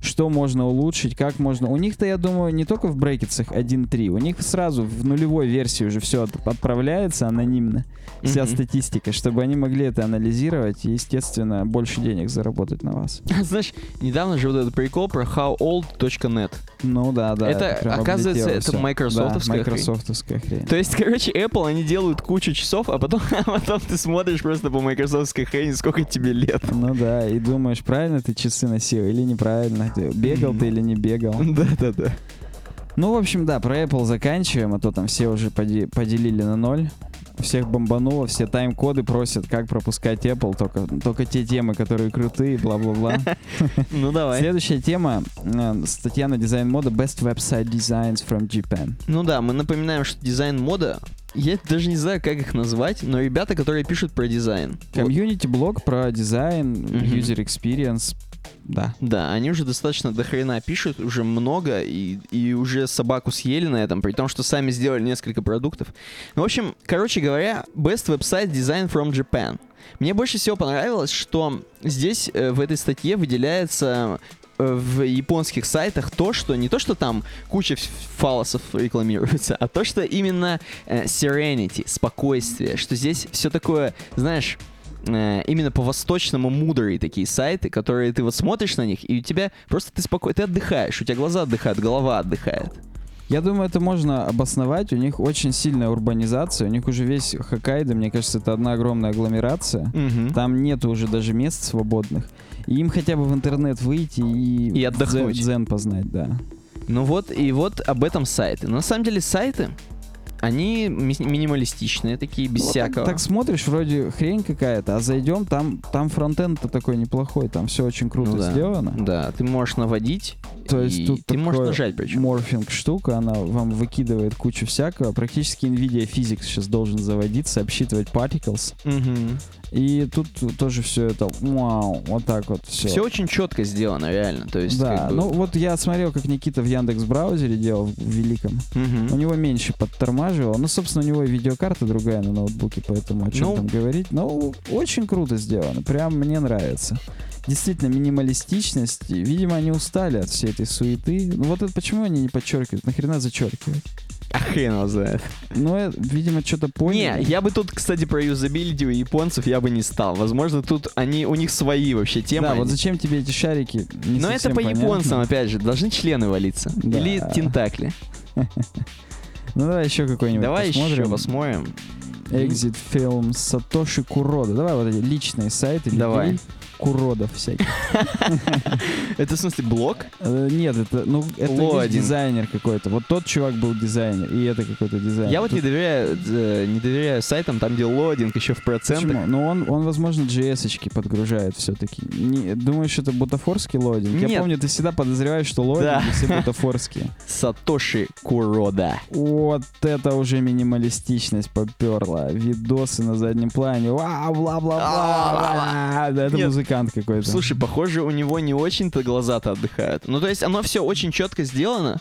что можно улучшить, как можно... У них-то, я думаю, не только в брекетсах один точка три, у них сразу в нулевой версии уже все от- отправляется анонимно, вся mm-hmm. статистика, чтобы они могли это анализировать и, естественно, больше денег заработать на вас. Знаешь, недавно же вот этот прикол про хау олд точка нет. Ну да, да. Это, это оказывается, это все. Майкрософтовская, да, майкрософтовская хрень. хрень. То есть, короче, Apple, они делают кучу часов, а потом, а потом ты смотришь просто по майкрософтской хрени, сколько тебе лет. Ну да, и думаешь, правильно ты часы носил или неправильно. Бегал mm-hmm. ты или не бегал. Да-да-да. Ну, в общем, да, про Apple заканчиваем, а то там все уже поди- поделили на ноль. Всех бомбануло, все тайм-коды просят, как пропускать Apple, только, только те темы, которые крутые, бла-бла-бла. Ну, давай. Следующая тема, статья на дизайн-мода Best Website Designs from Japan. Ну да, мы напоминаем, что дизайн-мода... Я даже не знаю, как их назвать, но ребята, которые пишут про дизайн. Комьюнити-блог про дизайн, mm-hmm. user experience. Да. Да, они уже достаточно дохрена пишут, уже много, и, и уже собаку съели на этом, при том, что сами сделали несколько продуктов. Ну, в общем, короче говоря, Best Website Design from Japan. Мне больше всего понравилось, что здесь, в этой статье, выделяется... в японских сайтах то, что не то, что там куча фалосов рекламируется, а то, что именно э, serenity, спокойствие, что здесь все такое, знаешь, э, именно по-восточному мудрые такие сайты, которые ты вот смотришь на них, и у тебя просто ты спокойно, ты отдыхаешь, у тебя глаза отдыхают, голова отдыхает. Я думаю, это можно обосновать. У них очень сильная урбанизация. У них уже весь Хоккайдо, мне кажется, это одна огромная агломерация. Угу. Там нету уже даже мест свободных. И им хотя бы в интернет выйти и, и отдохнуть. Дзен познать, да. Ну вот, и вот об этом сайты. Но на самом деле сайты, они ми- минималистичные, такие, без вот всякого. Так, так смотришь, вроде хрень какая-то, а зайдем, там, там фронтенд-то такой неплохой, там все очень круто ну, да. сделано. Да, ты можешь наводить, то есть и тут ты можешь нажать причем. Морфинг штука, она вам выкидывает кучу всякого. Практически NVIDIA Physics сейчас должен заводиться, обсчитывать particles. Угу. И тут тоже все это вау, вот так вот все. Все очень четко сделано, реально. То есть, да, как бы... ну вот я смотрел, как Никита в Яндекс.Браузере делал в великом. Угу. У него меньше подтормаживало. Ну, собственно, у него и видеокарта другая на ноутбуке, поэтому о чем ну... там говорить. Но очень круто сделано, прям мне нравится. Действительно, минималистичность. Видимо, они устали от всей этой суеты. Ну вот это почему они не подчеркивают? Нахрена зачеркивают? А хрен его знает. Ну, я, видимо, что-то понял. Не, я бы тут, кстати, про юзабилити у японцев я бы не стал. Возможно, тут они, у них свои вообще темы. Да, они... вот зачем тебе эти шарики? Не Но это по понятно. Японцам, опять же, должны члены валиться. Да. Или тентакли. Ну, давай еще какой-нибудь давай посмотрим. Еще посмотрим. Exit Film Сатоши Курода. Давай вот эти личные сайты. Давай. Людей. Куродов всяких. Это в смысле блог? Нет, это ну это дизайнер какой-то. Вот тот чувак был дизайнер, и это какой-то дизайнер. Я вот не доверяю, не доверяю сайтам, там где лодинг еще в процентах. Почему? Ну он, он возможно джей эс-очки подгружает все-таки. Не, думаешь, это бутафорский лодинг? Нет. Я помню, ты всегда подозреваешь, что лодинги да. все бутафорские. Сатоши Курода. Вот это уже минималистичность поперла. Видосы на заднем плане. Вау, бла-бла-бла. Да, это музыка. Какой-то. Слушай, похоже, у него не очень-то глаза-то отдыхают. Ну, то есть оно все очень четко сделано.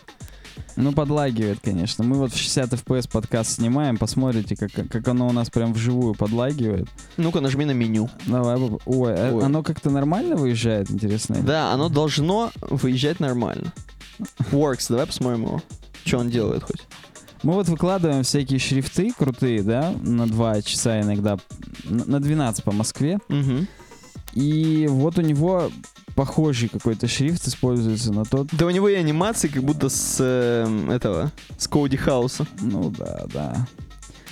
Ну, подлагивает, конечно. Мы вот в шестьдесят эф пи эс подкаст снимаем. Посмотрите, как, как оно у нас прям вживую подлагивает. Ну-ка, нажми на меню. Давай. Ой, Ой. Оно как-то нормально выезжает, интересно? Да, оно должно выезжать нормально. Works, давай посмотрим его. Что он делает хоть. Мы вот выкладываем всякие шрифты крутые, да, на два часа иногда, на двенадцать по Москве. Угу. И вот у него похожий какой-то шрифт используется на тот... Да у него и анимации как будто с э, этого, с Коуди Хауса. Ну да, да.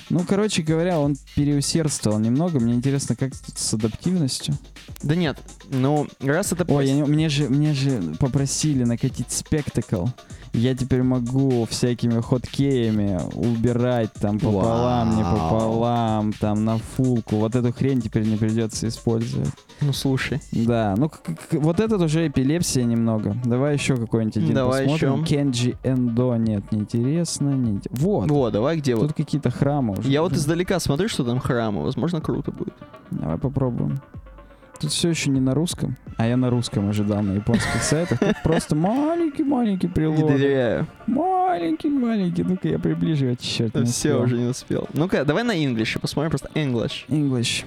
Ну, короче говоря, он переусердствовал немного. Мне интересно, как с адаптивностью. Да нет, ну, раз это... Ой, я не... мне, же, мне же попросили накатить спектакл. Я теперь могу всякими хоткеями убирать там пополам, wow. не пополам, там на фулку. Вот эту хрень теперь не придется использовать. Ну, слушай. Да, ну, к- к- вот этот уже эпилепсия немного. Давай еще какой-нибудь один давай посмотрим. Еще. Кенджи Эндо. Нет, неинтересно. Не... Вот. Вот, давай где Тут вот. Тут какие-то храмы уже. Я вот издалека смотрю, что там храмы. Возможно, круто будет. Давай попробуем. Тут все еще не на русском, а я на русском ожидал на японских сайтах. Тут просто маленький-маленький прилог. Не доверяю. Маленький-маленький. Ну-ка я приближу, я черт не успел. Все, уже не успел. Ну-ка, давай на English, посмотрим просто English. English.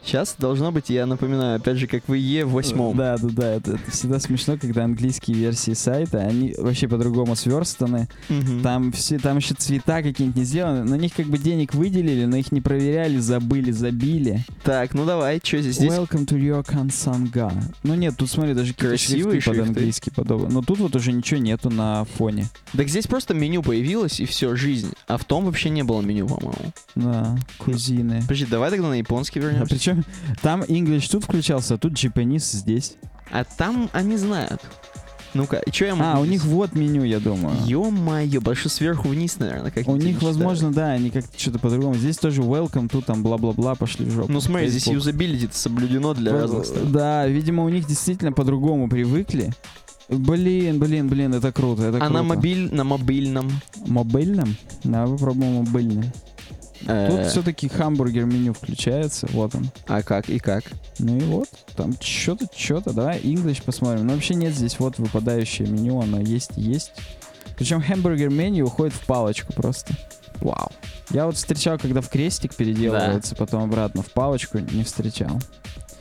Сейчас должно быть, я напоминаю, опять же, как в и е в восьмом. Да, да, да. Это, это всегда смешно, когда английские версии сайта, они вообще по-другому сверстаны. Угу. Там, все, там еще цвета какие-нибудь не сделаны. На них как бы денег выделили, но их не проверяли, забыли, забили. Так, ну давай, что здесь? Welcome to your Kansanga. Ну нет, тут смотри, даже красивые шрифты под английский подобные. Но тут вот уже ничего нету на фоне. Так здесь просто меню появилось и все, жизнь. А в том вообще не было меню, по-моему. Да, кузины. Подожди, давай тогда на японский вернемся. А причем там English тут включался, а тут Japanese здесь. А там они знают. Ну-ка, и что я могу... А, здесь? У них вот меню, я думаю. Ё-моё, больше сверху вниз, наверное, как-то. У них, возможно, да, они как-то что-то по-другому. Здесь тоже welcome, тут там бла-бла-бла, пошли в жопу. Ну смотри, здесь юзабилити соблюдено для well, разных сторон. Да, видимо, у них действительно по-другому привыкли. Блин, блин, блин, это круто, это а круто. А на, мобиль... на мобильном? Мобильном? Да, попробуем мобильный. Тут все-таки хамбургер меню включается, вот он. А как и как? Ну и вот, там что-то, что-то. Давай English посмотрим. Но вообще нет, здесь вот выпадающее меню, оно есть и есть. Причем хамбургер меню уходит в палочку просто. Вау. Я вот встречал, когда в крестик переделывается, да. Потом обратно в палочку, не встречал.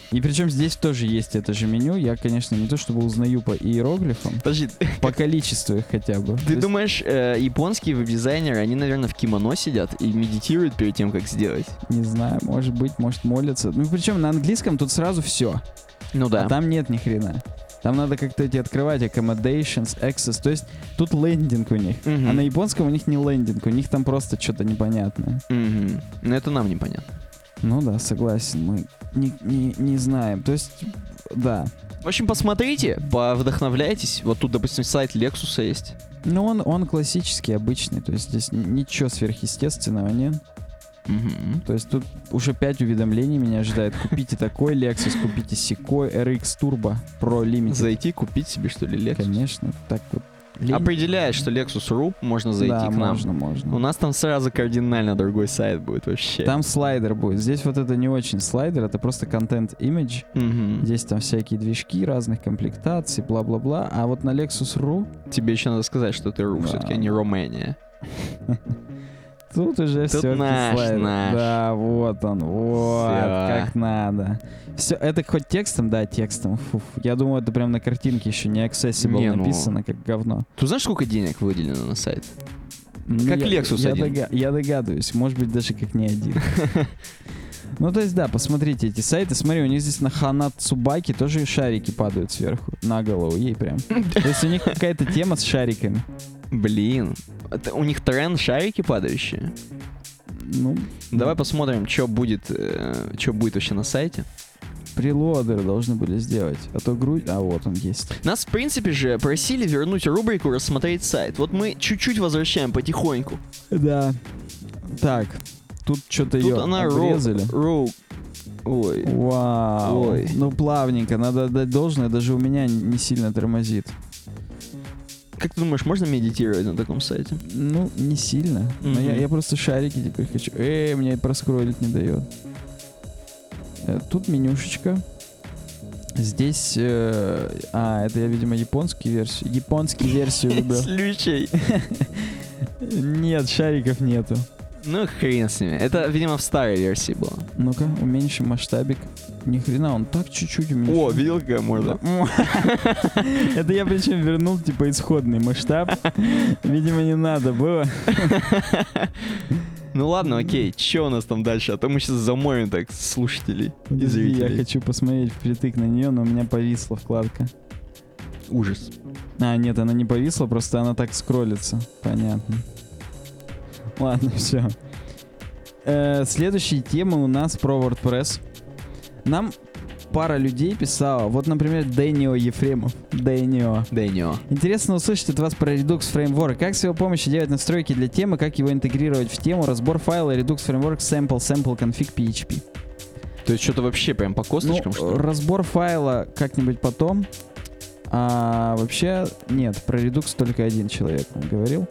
И причем здесь тоже есть это же меню. Я, конечно, не то чтобы узнаю по иероглифам. Подожди. По количеству их хотя бы. Ты то думаешь, э, японские веб-дизайнеры, они, наверное, в кимоно сидят и медитируют перед тем, как сделать? Не знаю, может быть, может молятся. Ну, причем на английском тут сразу все. Ну да. А там нет ни хрена. Там надо как-то эти открывать, accommodations, access, то есть тут лендинг у них. Uh-huh. А на японском у них не лендинг, у них там просто что-то непонятное. Uh-huh. Но это нам непонятно. Ну да, согласен, мы не, не, не знаем, то есть, да. В общем, посмотрите, повдохновляйтесь, вот тут, допустим, сайт Lexus есть. Ну он, он классический, обычный, то есть здесь ничего сверхъестественного нет. Mm-hmm. То есть тут уже пять уведомлений меня ожидает. Купите такой Lexus, купите сякой эр икс Turbo Pro Limited. Зайти, купить себе, что ли, Lexus? Конечно, так вот. Лень. Определяешь, что Lexus.ru, можно зайти да, к нам. Можно, можно. У нас там сразу кардинально другой сайт будет вообще. Там слайдер будет. Здесь вот это не очень слайдер, это просто контент-имидж. Угу. Здесь там всякие движки разных комплектаций, бла-бла-бла. А вот на Lexus.ru... Тебе еще надо сказать, что ты ру, да. Все-таки, а не Румыния. Тут уже Тут все наш, слайдер. Наш. Да, вот он, вот, все. Как надо. Все, это хоть текстом, да, текстом. Фу, я думаю, это прям на картинке еще не accessible не, написано, ну... как говно. Ты знаешь, сколько денег выделено на сайт? Ну, как я, Lexus я один. Дога- я догадываюсь, может быть, даже как не один. Ну, то есть, да, посмотрите эти сайты. Смотри, у них здесь на Ханацубаке тоже шарики падают сверху, на голову ей прям. То есть у них какая-то тема с шариками. Блин, это у них тренд шарики падающие. Ну, давай да. Посмотрим, что будет, э, что будет вообще на сайте. Прилодеры должны были сделать, а то грудь... А вот он есть. Нас, в принципе же, просили вернуть рубрику «Рассмотреть сайт». Вот мы чуть-чуть возвращаем потихоньку. Да. Так, тут что-то ее обрезали. Тут она роу... Ой. Вау. Ой. Ну, плавненько, надо отдать должное, даже у меня не сильно тормозит. Как ты думаешь, можно медитировать на таком сайте? Ну, не сильно. Mm-hmm. Но я, я просто шарики теперь хочу. Эй, мне проскролить не дает. Тут менюшечка. Здесь... Э, а, это я, видимо, японскую версию. Японскую версию выбрал. Слючий. Нет, шариков нету. Ну, хрен с ними. Это, видимо, в старой версии было. Ну-ка, уменьшим масштабик. Ни хрена, он так чуть-чуть уменьшил. О, видел, как можно? Это я причем вернул, типа, исходный масштаб. Видимо, не надо было. Ну ладно, окей, что у нас там дальше? А то мы сейчас замоем так слушателей и зрителей. Я хочу посмотреть впритык на нее, но у меня повисла вкладка. Ужас. А, нет, она не повисла, просто она так скроллится. Понятно. Ладно, все. Э, следующая тема у нас про WordPress. Нам пара людей писала. Вот, например, Дэнио Ефремов. Дэнио. Дэнио. Интересно услышать от вас про Redux Framework. Как с его помощью делать настройки для темы, как его интегрировать в тему, разбор файла Redux Framework sample, sample, config, php. То есть что-то вообще прям по косточкам, ну, что ли? Разбор файла как-нибудь потом. А вообще, нет, про Redux только один человек говорил.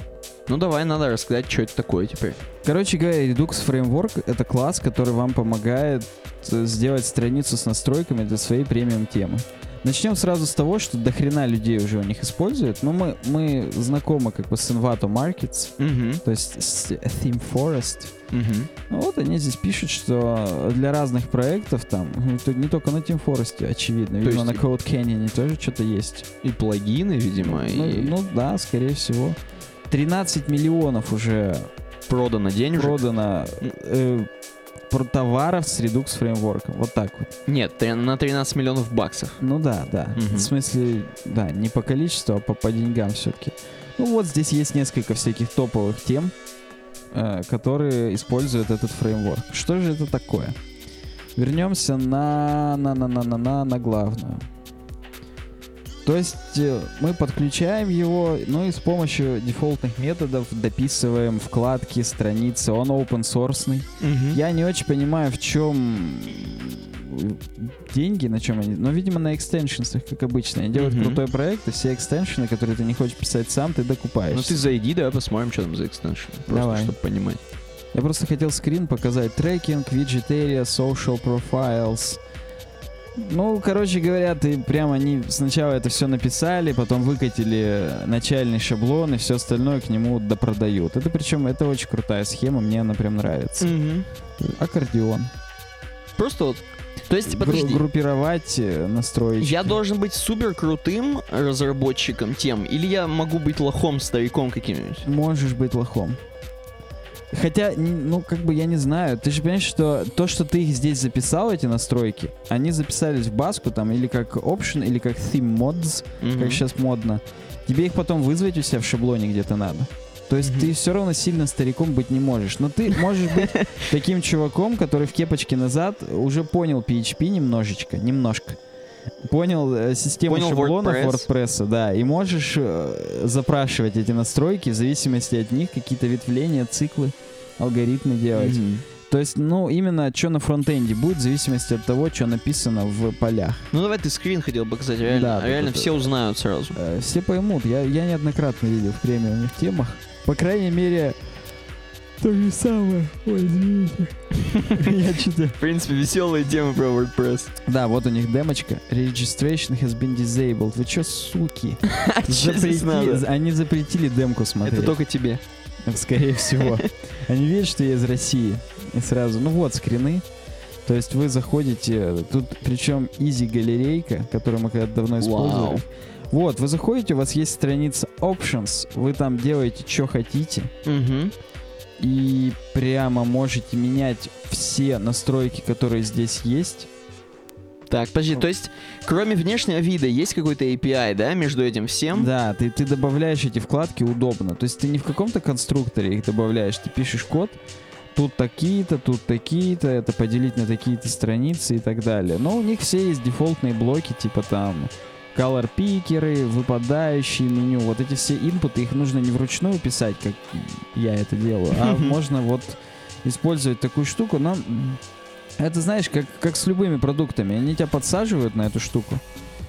Ну давай, надо рассказать, что это такое теперь. Короче говоря, Redux Framework — это класс, который вам помогает сделать страницу с настройками для своей премиум-темы. Начнем сразу с того, что дохрена людей уже у них используют. Но мы, мы знакомы как бы с Envato Markets, uh-huh. то есть с ThemeForest. Uh-huh. Ну, вот они здесь пишут, что для разных проектов там, не только на ThemeForest, очевидно. Видимо, на Code Canyon тоже что-то есть. И плагины, видимо. Ну, и... ну да, скорее всего. тринадцать миллионов уже продано денежек. Продано э, товаров с Redux фреймворком. Вот так вот. Нет, на тринадцать миллионов баксов. Ну да, да. Угу. В смысле, да, не по количеству, а по, по деньгам все-таки. Ну вот здесь есть несколько всяких топовых тем, э, которые используют этот фреймворк. Что же это такое? Вернемся на, на, на, на, на, на, на главную. То есть мы подключаем его, ну и с помощью дефолтных методов дописываем вкладки, страницы. Он open-source. Угу. Я не очень понимаю, в чем деньги, на чем они... Ну, видимо, на экстеншенсах, как обычно. Они делают угу. крутой проект, и все экстеншены, которые ты не хочешь писать сам, ты докупаешь. Ну ты зайди, давай посмотрим, что там за экстеншен. Просто, давай. Чтобы понимать. Я просто хотел скрин показать. Трекинг, widget area, social profiles... Ну, короче говоря, ты прям они сначала это все написали, потом выкатили начальный шаблон и все остальное к нему допродают. Это причем, это очень крутая схема, мне она прям нравится. Угу. Аккордеон. Просто вот. То есть, подожди. Гру- группировать настроечки. Я должен быть супер крутым разработчиком тем, или я могу быть лохом, стариком каким-нибудь? Можешь быть лохом. Хотя, ну, как бы, я не знаю. Ты же понимаешь, что то, что ты их здесь записал, эти настройки, они записались в баску, там, или как option, или как theme mods, mm-hmm. как сейчас модно. Тебе их потом вызвать у себя в шаблоне где-то надо. То есть mm-hmm. ты все равно сильно стариком быть не можешь. Но ты можешь быть таким чуваком, который в кепочке назад уже понял пи эйч пи немножечко, немножко. Понял систему Понял шаблонов WordPress. WordPress, да, и можешь э, запрашивать эти настройки, в зависимости от них какие-то ветвления, циклы, алгоритмы делать. Mm-hmm. То есть, ну, именно что на фронтенде будет, в зависимости от того, что написано в полях. Ну, давай ты скрин хотел показать, реально, да, реально это, все узнают сразу. Э, все поймут, я, я неоднократно видел в премиумных темах, по крайней мере... То же самое. Ой, извините. Я читаю. В принципе, веселые темы про WordPress. Да, вот у них демочка. Registration has been disabled. Вы чё, суки? Они запретили демку смотреть. Это только тебе. Скорее всего. Они видят, что я из России. И сразу, ну вот, скрины. То есть вы заходите... Тут причем изи-галерейка, которую мы когда-то давно использовали. Вот, вы заходите, у вас есть страница Options. Вы там делаете, что хотите. Угу. И прямо можете менять все настройки, которые здесь есть. Так, подожди, то есть, кроме внешнего вида, есть какой-то эй пи ай, да, между этим всем? Да, ты, ты добавляешь эти вкладки удобно. То есть ты не в каком-то конструкторе их добавляешь, ты пишешь код, тут такие-то, тут такие-то, это поделить на такие-то страницы и так далее. Но у них все есть дефолтные блоки, типа там... колор-пикеры, выпадающие меню. Вот эти все инпуты, их нужно не вручную писать, как я это делаю, а можно вот использовать такую штуку. Но это, знаешь, как, как с любыми продуктами. Они тебя подсаживают на эту штуку.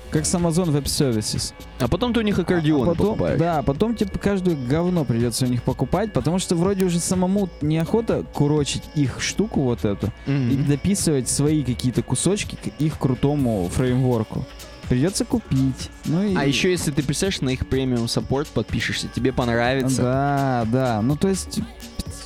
Как с Amazon Web Services. А потом ты у них аккордеон а покупаешь. Да, потом тебе каждое говно придется у них покупать, потому что вроде уже самому неохота курочить их штуку вот эту mm-hmm. и дописывать свои какие-то кусочки к их крутому фреймворку. Придется купить. Ну, и... А еще, если ты писаешь на их премиум саппорт, подпишешься, тебе понравится. Да, да. Ну, то есть,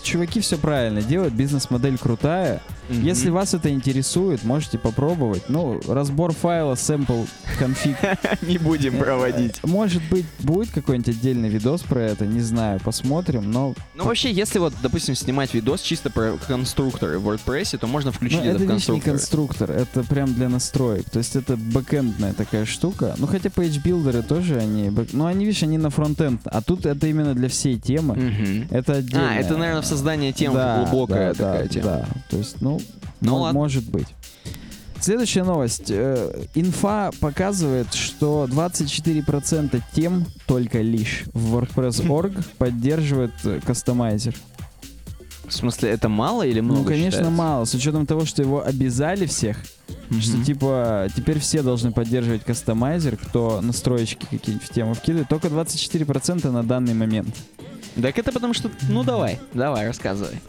чуваки все правильно делают, бизнес-модель крутая. Mm-hmm. Если вас это интересует, можете попробовать. Ну, разбор файла sample config не будем проводить. Может быть, будет какой-нибудь отдельный видос про это, не знаю, посмотрим, но... Ну, вообще, если вот, допустим, снимать видос чисто про конструкторы в WordPress, то можно включить это в конструкторы. Это лишний конструктор, это прям для настроек. То есть это бэкэндная такая штука. Ну, хотя page-билдеры тоже они... Ну, они, видишь, они на фронтенд. А тут это именно для всей темы. Mm-hmm. Это отдельно. А, это, наверное, в создании темы, да, глубокая, да, такая, да, тема. Да, то есть, ну... Ну, м- ладно. Может быть. Следующая новость. Э, инфа показывает, что двадцать четыре процента тем только лишь в WordPress точка орг поддерживает кастомайзер. В смысле, это мало или много? Ну, конечно, считается? Мало, с учетом того, что его обязали всех, mm-hmm. что типа теперь все должны поддерживать кастомайзер, кто настроечки какие-нибудь в тему вкидывает, только двадцать четыре процента на данный момент. Так это потому что... Ну, давай, давай, рассказывай.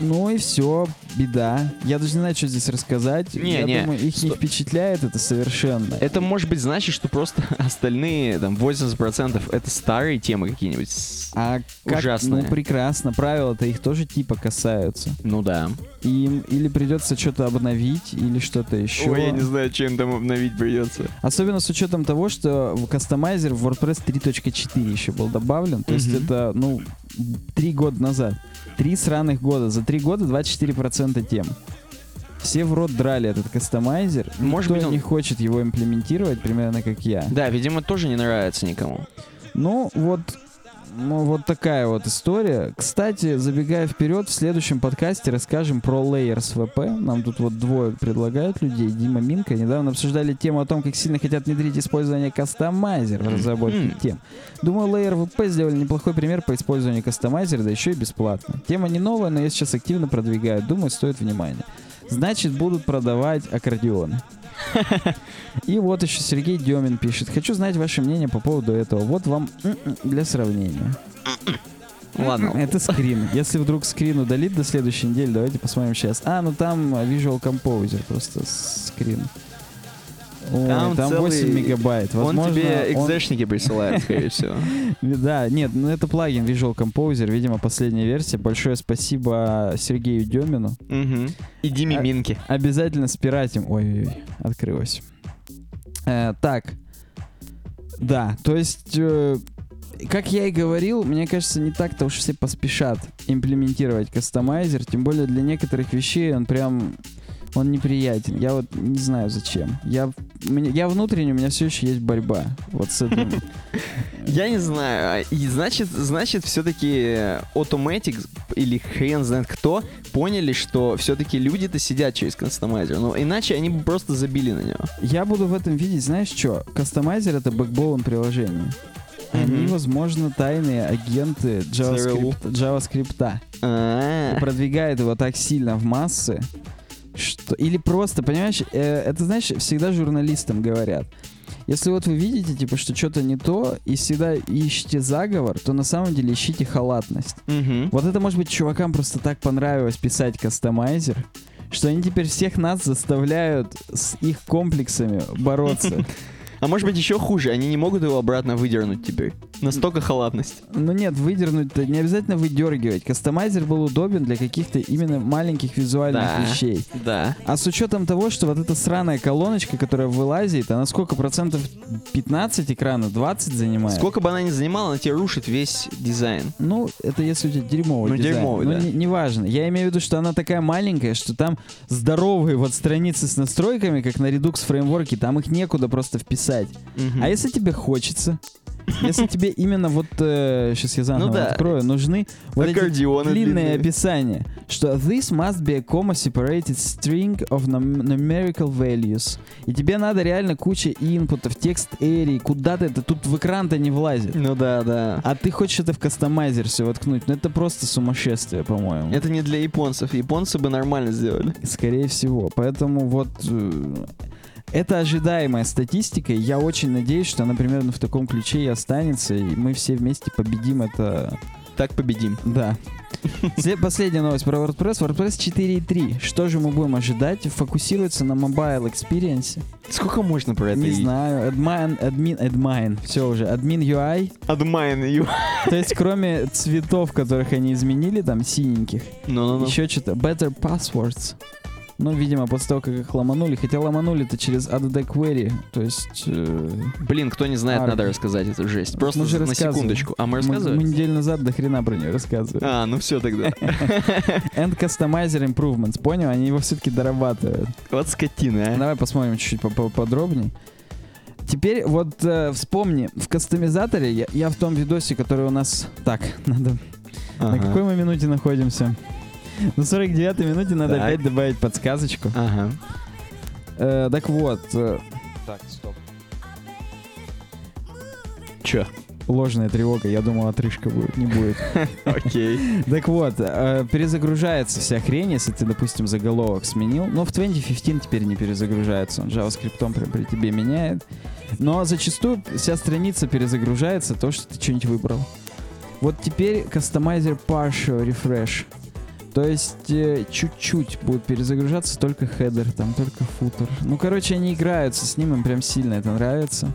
Ну и все, беда. Я даже не знаю, что здесь рассказать. Не, Я не. думаю, их Сто... не впечатляет это совершенно. Это может быть значит, что просто остальные, там, восемьдесят процентов это старые темы какие-нибудь а ужасные. Как? Ну прекрасно, правила-то их тоже типа касаются. Ну да. Им или придется что-то обновить, или что-то еще. Ой, я не знаю, чем там обновить придется. Особенно с учетом того, что кастомайзер в WordPress три точка четыре еще был добавлен. То mm-hmm. есть это, ну, три года назад. Три сраных года. За три года двадцать четыре процента тем. Все в рот драли этот кастомайзер. Может Никто быть он... не хочет его имплементировать, примерно как я. Да, видимо, тоже не нравится никому. Ну, вот... Ну, вот такая вот история. Кстати, забегая вперед, в следующем подкасте расскажем про Layers ви пи. Нам тут вот двое предлагают людей. Дима, Минка. Недавно обсуждали тему о том, как сильно хотят внедрить использование кастомайзера в разработке тем. Думаю, Layer ви пи сделали неплохой пример по использованию кастомайзера, да еще и бесплатно. Тема не новая, но ее сейчас активно продвигают. Думаю, стоит внимания. Значит, будут продавать аккордеоны. И вот еще Сергей Демин пишет. Хочу знать ваше мнение по поводу этого. Вот вам для сравнения. Ладно. Это скрин. Если вдруг скрин удалит до следующей недели, давайте посмотрим сейчас. А, ну там Visual Composer просто скрин. Ой, там, там целый... восемь мегабайт. Возможно, он тебе экзешники он... присылает, скорее всего. Да, нет, ну это плагин Visual Composer, видимо, последняя версия. Большое спасибо Сергею Демину. Угу. И Диме Минке. О- обязательно спиратим. Ой-ой-ой, открылось. Э, так, да, то есть... Э- Как я и говорил, мне кажется, не так-то уж все поспешат имплементировать кастомайзер, тем более для некоторых вещей он прям, он неприятен. Я вот не знаю зачем. Я, мне, я внутренне, у меня все еще есть борьба вот с этим. Я не знаю. И значит, значит, все-таки Automatic или хрен знает кто поняли, что все-таки люди-то сидят через кастомайзер. Но иначе они бы просто забили на него. Я буду в этом видеть, знаешь что? Кастомайзер — это бэкбоун приложения. Они, mm-hmm. возможно, тайные агенты JavaScript, JavaScript. Ah. Продвигает его так сильно в массы, что... Или просто, понимаешь, э, это, знаешь, всегда журналистам говорят. Если вот вы видите, типа, что что-то не то, и всегда ищете заговор, то на самом деле ищите халатность. Mm-hmm. Вот это, может быть, чувакам просто так понравилось писать кастомайзер, что они теперь всех нас заставляют с их комплексами бороться. А может быть еще хуже, они не могут его обратно выдернуть теперь. Настолько халатность. Ну нет, выдернуть-то не обязательно выдергивать. Кастомайзер был удобен для каких-то именно маленьких визуальных да, вещей. Да. А с учетом того, что вот эта сраная колоночка, которая вылазит, она сколько процентов? пятнадцать экрана, двадцать занимает. Сколько бы она ни занимала, она тебе рушит весь дизайн. Ну, это если у тебя дерьмовый ну, дизайн. Дерьмовый, ну, да. Неважно. Не Я имею в виду, что она такая маленькая, что там здоровые вот страницы с настройками, как на Redux Framework, там их некуда просто вписать. Mm-hmm. А если тебе хочется, если тебе именно вот, э, сейчас я заново ну, да. открою, нужны вот эти длинные, длинные описания, что this must be a comma-separated string of numerical values. И тебе надо реально куча инпутов, текст эрии, куда-то это тут в экран-то не влазит. Ну да, да. А ты хочешь это в кастомайзер все воткнуть, ну это просто сумасшествие, по-моему. Это не для японцев, японцы бы нормально сделали. Скорее всего, поэтому вот... Это ожидаемая статистика, и я очень надеюсь, что она примерно в таком ключе и останется, и мы все вместе победим это. Так победим. Да. Последняя новость про WordPress. WordPress четыре точка три. Что же мы будем ожидать? Фокусируется на mobile experience. Сколько можно про это? Не знаю. Admin, admin, admin. Все уже. Admin ю ай. Admin ю ай. То есть кроме цветов, которых они изменили, там синеньких. No, no, no. Еще что-то. Better passwords. Ну, видимо, после того, как их ломанули. Хотя ломанули-то через add query, то есть... Э, Блин, кто не знает, арки. Надо рассказать эту жесть. Просто мы же на секундочку. А мы рассказывали? Мы, мы неделю назад до хрена про нее рассказывали. А, ну все тогда. And Customizer Improvements, понял? Они его все-таки дорабатывают. Вот скотины, а. Давай посмотрим чуть-чуть поподробнее. Теперь вот э, вспомни, в кастомизаторе, я, я в том видосе, который у нас... Так, надо... Ага. На какой мы минуте находимся? На сорок девятой минуте надо так. опять добавить подсказочку. Ага. Э, так вот. Э, так, стоп. Чё? Ложная тревога. Я думал, отрыжка будет. Не будет. Окей. Так вот, перезагружается вся хрень, если ты, допустим, заголовок сменил. Но в две тысячи пятнадцатом теперь не перезагружается. Он JavaScript прям при тебе меняет. Но зачастую вся страница перезагружается, то, что ты что-нибудь выбрал. Вот теперь Customizer Partial Refresh. То есть э, чуть-чуть будет перезагружаться только хедер, там только футер. Ну, короче, они играются с ним, им прям сильно это нравится.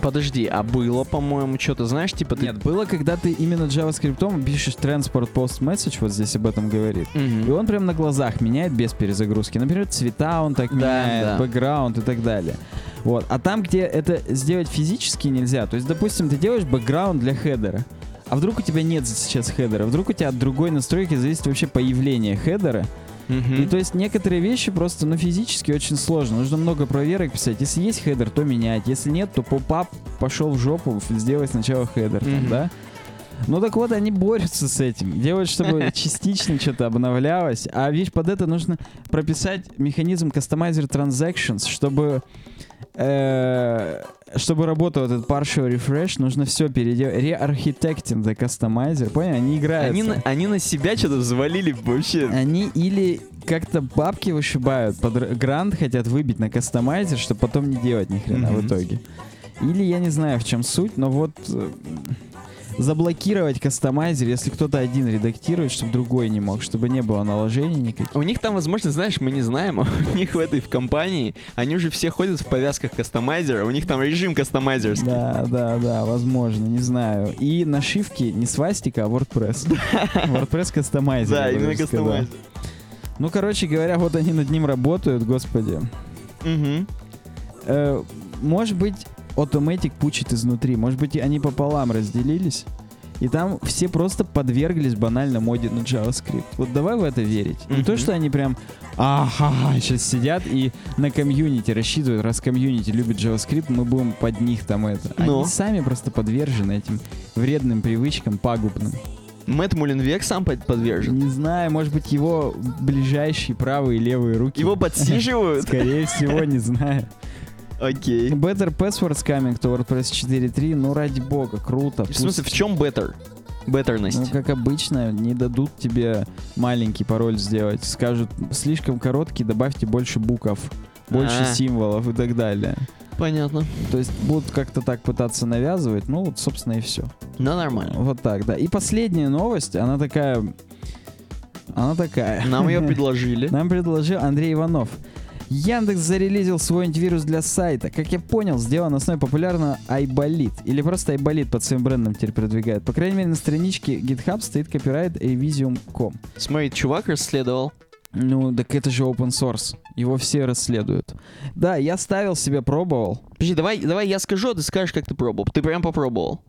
Подожди, а было, по-моему, что-то, знаешь, типа... Ты... Нет, было, когда ты именно JavaScript пишешь Transport Post Message, вот здесь об этом говорит, mm-hmm. и он прям на глазах меняет без перезагрузки. Например, цвета он так да, меняет, да. бэкграунд и так далее. Вот. А там, где это сделать физически нельзя, то есть, допустим, ты делаешь бэкграунд для хедера, а вдруг у тебя нет сейчас хедера, вдруг у тебя от другой настройки зависит вообще появление хедера. Mm-hmm. И то есть некоторые вещи просто, ну, физически очень сложно. Нужно много проверок писать. Если есть хедер, то менять. Если нет, то поп-ап пошел в жопу, сделай сначала хедер, mm-hmm. там, да? Ну так вот, они борются с этим. Делают, чтобы частично что-то обновлялось. А видишь, под это нужно прописать механизм Customizer Transactions, чтобы... Чтобы работал этот partial refresh, нужно все переделать. Re-architecting the customizer. Понял? Они играются. Они на, они на себя что-то взвалили вообще. Они или как-то бабки вышибают, под грант хотят выбить на кастомайзер, чтобы потом не делать ни хрена mm-hmm. в итоге. Или я не знаю, в чем суть, но вот... Заблокировать кастомайзер, если кто-то один редактирует, чтобы другой не мог, чтобы не было наложений никаких. У них там, возможно, знаешь, мы не знаем, а у них в этой в компании, они уже все ходят в повязках кастомайзера, у них там режим кастомайзерский. Да, да, да, возможно, не знаю. И нашивки не свастика, а WordPress. WordPress кастомайзер. Да, именно кастомайзер. Ну, короче говоря, вот они над ним работают, господи. Может быть... Automatic пучит изнутри. Может быть, они пополам разделились, и там все просто подверглись банально моде на JavaScript. Вот давай в это верить. Mm-hmm. Не то, что они прям ага, сейчас сидят и на комьюнити рассчитывают, раз комьюнити любит JavaScript, мы будем под них там это. Но. Они сами просто подвержены этим вредным привычкам, пагубным. Мэтт Муленвек сам подвержен? Не знаю, может быть, его ближайшие правые и левые руки. Его подсиживают? Скорее всего, не знаю. Окей. Okay. Better passwords coming to WordPress четыре точка три. Ну, ради бога, круто. В смысле, в чем better? Беттерность. Ну, как обычно, не дадут тебе маленький пароль сделать. Скажут, слишком короткий, добавьте больше букв, больше А-а-а. символов и так далее. Понятно. То есть будут как-то так пытаться навязывать. Ну, вот, собственно, и все. Ну, нормально. Вот так, да. И последняя новость, она такая... Она такая. Нам ее предложили. Нам предложил Андрей Иванов. Яндекс зарелизил свой антивирус для сайта. Как я понял, сделан на основе популярного Aybolit. Или просто Aybolit под своим брендом теперь продвигает. По крайней мере, на страничке GitHub стоит copyright revisium точка com. Смотри, чувак расследовал. Ну, так это же open source. Его все расследуют. Да, я ставил себе, пробовал. Подожди, давай, давай я скажу, а ты скажешь, как ты пробовал. Ты прям попробовал.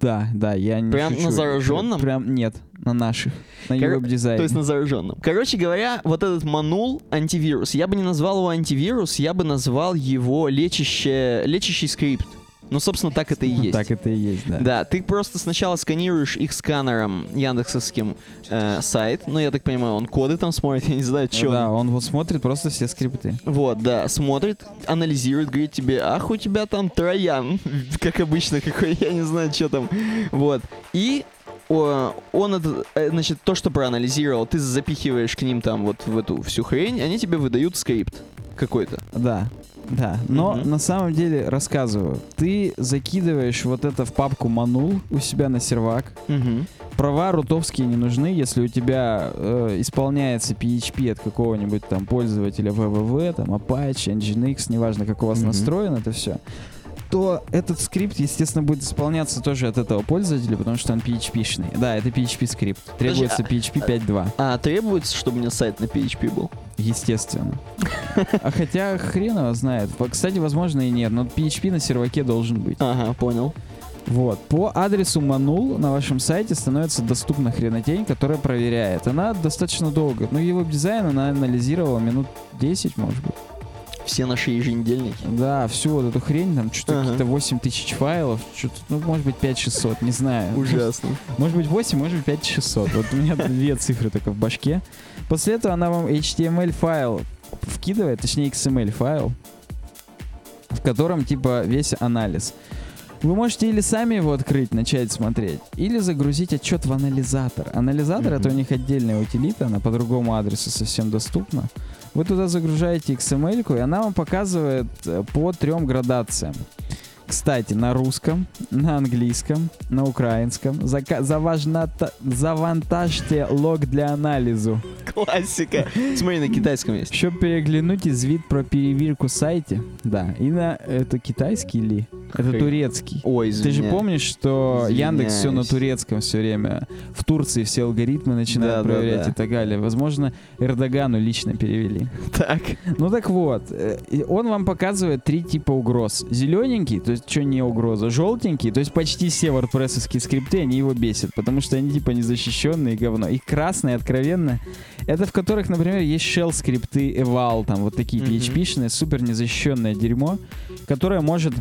Да, да, я не Прям шучу. На зараженном? Прям, нет, на наших, на Кор... YouUp Design. То есть на зараженном. Короче говоря, вот этот Manul антивирус, я бы не назвал его антивирус, я бы назвал его лечащий, лечащий скрипт. Ну, собственно, так это и есть. Так это и есть, да. Да, ты просто сначала сканируешь их сканером яндексовским э, сайт. Ну, я так понимаю, он коды там смотрит, я не знаю, что. Да, он вот смотрит просто все скрипты. Вот, да, смотрит, анализирует, говорит тебе, ах, у тебя там троян, как обычно, какой, я не знаю, что там. Вот, и... Он, значит, то, что проанализировал, ты запихиваешь к ним там вот в эту всю хрень, они тебе выдают скрипт какой-то. Да, да. Но угу. на самом деле, рассказываю, ты закидываешь вот это в папку Manul у себя на сервак. Угу. Права рутовские не нужны, если у тебя э, исполняется пи эйч пи от какого-нибудь там пользователя вэ вэ вэ, там Apache, Nginx, неважно, как у вас угу. настроено это все. то этот скрипт, естественно, будет исполняться тоже от этого пользователя, потому что он пи эйч пи-шный. Да, это пи эйч пи-скрипт. Требуется Подожди, а, пи эйч пи пять точка два. А, а, требуется, чтобы у меня сайт на пи эйч пи был? Естественно. А хотя хрен его знает. Кстати, возможно и нет, но пи эйч пи на серваке должен быть. Ага, понял. Вот. По адресу Manul на вашем сайте становится доступна хренотень, которая проверяет. Она достаточно долго. Ну, YouUp Design она анализировала минут десять, может быть. Все наши еженедельники. Да, всю вот эту хрень, там что-то ага. какие-то восемь тысяч файлов, что-то, ну, может быть, пять шестьсот, не знаю. Ужасно. Может быть, восемь, может быть, пять шестьсот. Вот у меня две цифры только в башке. После этого она вам эйч ти эм эль-файл вкидывает, точнее, икс эм эль-файл, в котором, типа, весь анализ. Вы можете или сами его открыть, начать смотреть, или загрузить отчет в анализатор. Анализатор mm-hmm. — это у них отдельная утилита, она по другому адресу совсем доступна. Вы туда загружаете икс эм эль-ку, и она вам показывает по трем градациям. Кстати, на русском, на английском, на украинском. Зака- заважна- та- завантажьте лог для анализу. Классика. Смотри, на китайском есть. Чтобы переглянуть извит про перевирку сайте. Да. И на... Это китайский ли? Это Хрень. турецкий. Ой, извиняюсь. Ты же помнишь, что извиняюсь. Яндекс все на турецком все время. В Турции все алгоритмы начинают да, проверять да, да. и так далее. Возможно, Эрдогану лично перевели. Так. Ну так вот. Он вам показывает три типа угроз. Зелененький, то есть, что не угроза. Желтенький, то есть почти все WordPress-овские скрипты, они его бесят, потому что они типа незащищенные и говно. И красные, откровенно, это в которых, например, есть shell-скрипты, eval, там вот такие mm-hmm. пи эйч пи-шные, супер незащищенное дерьмо, которое может...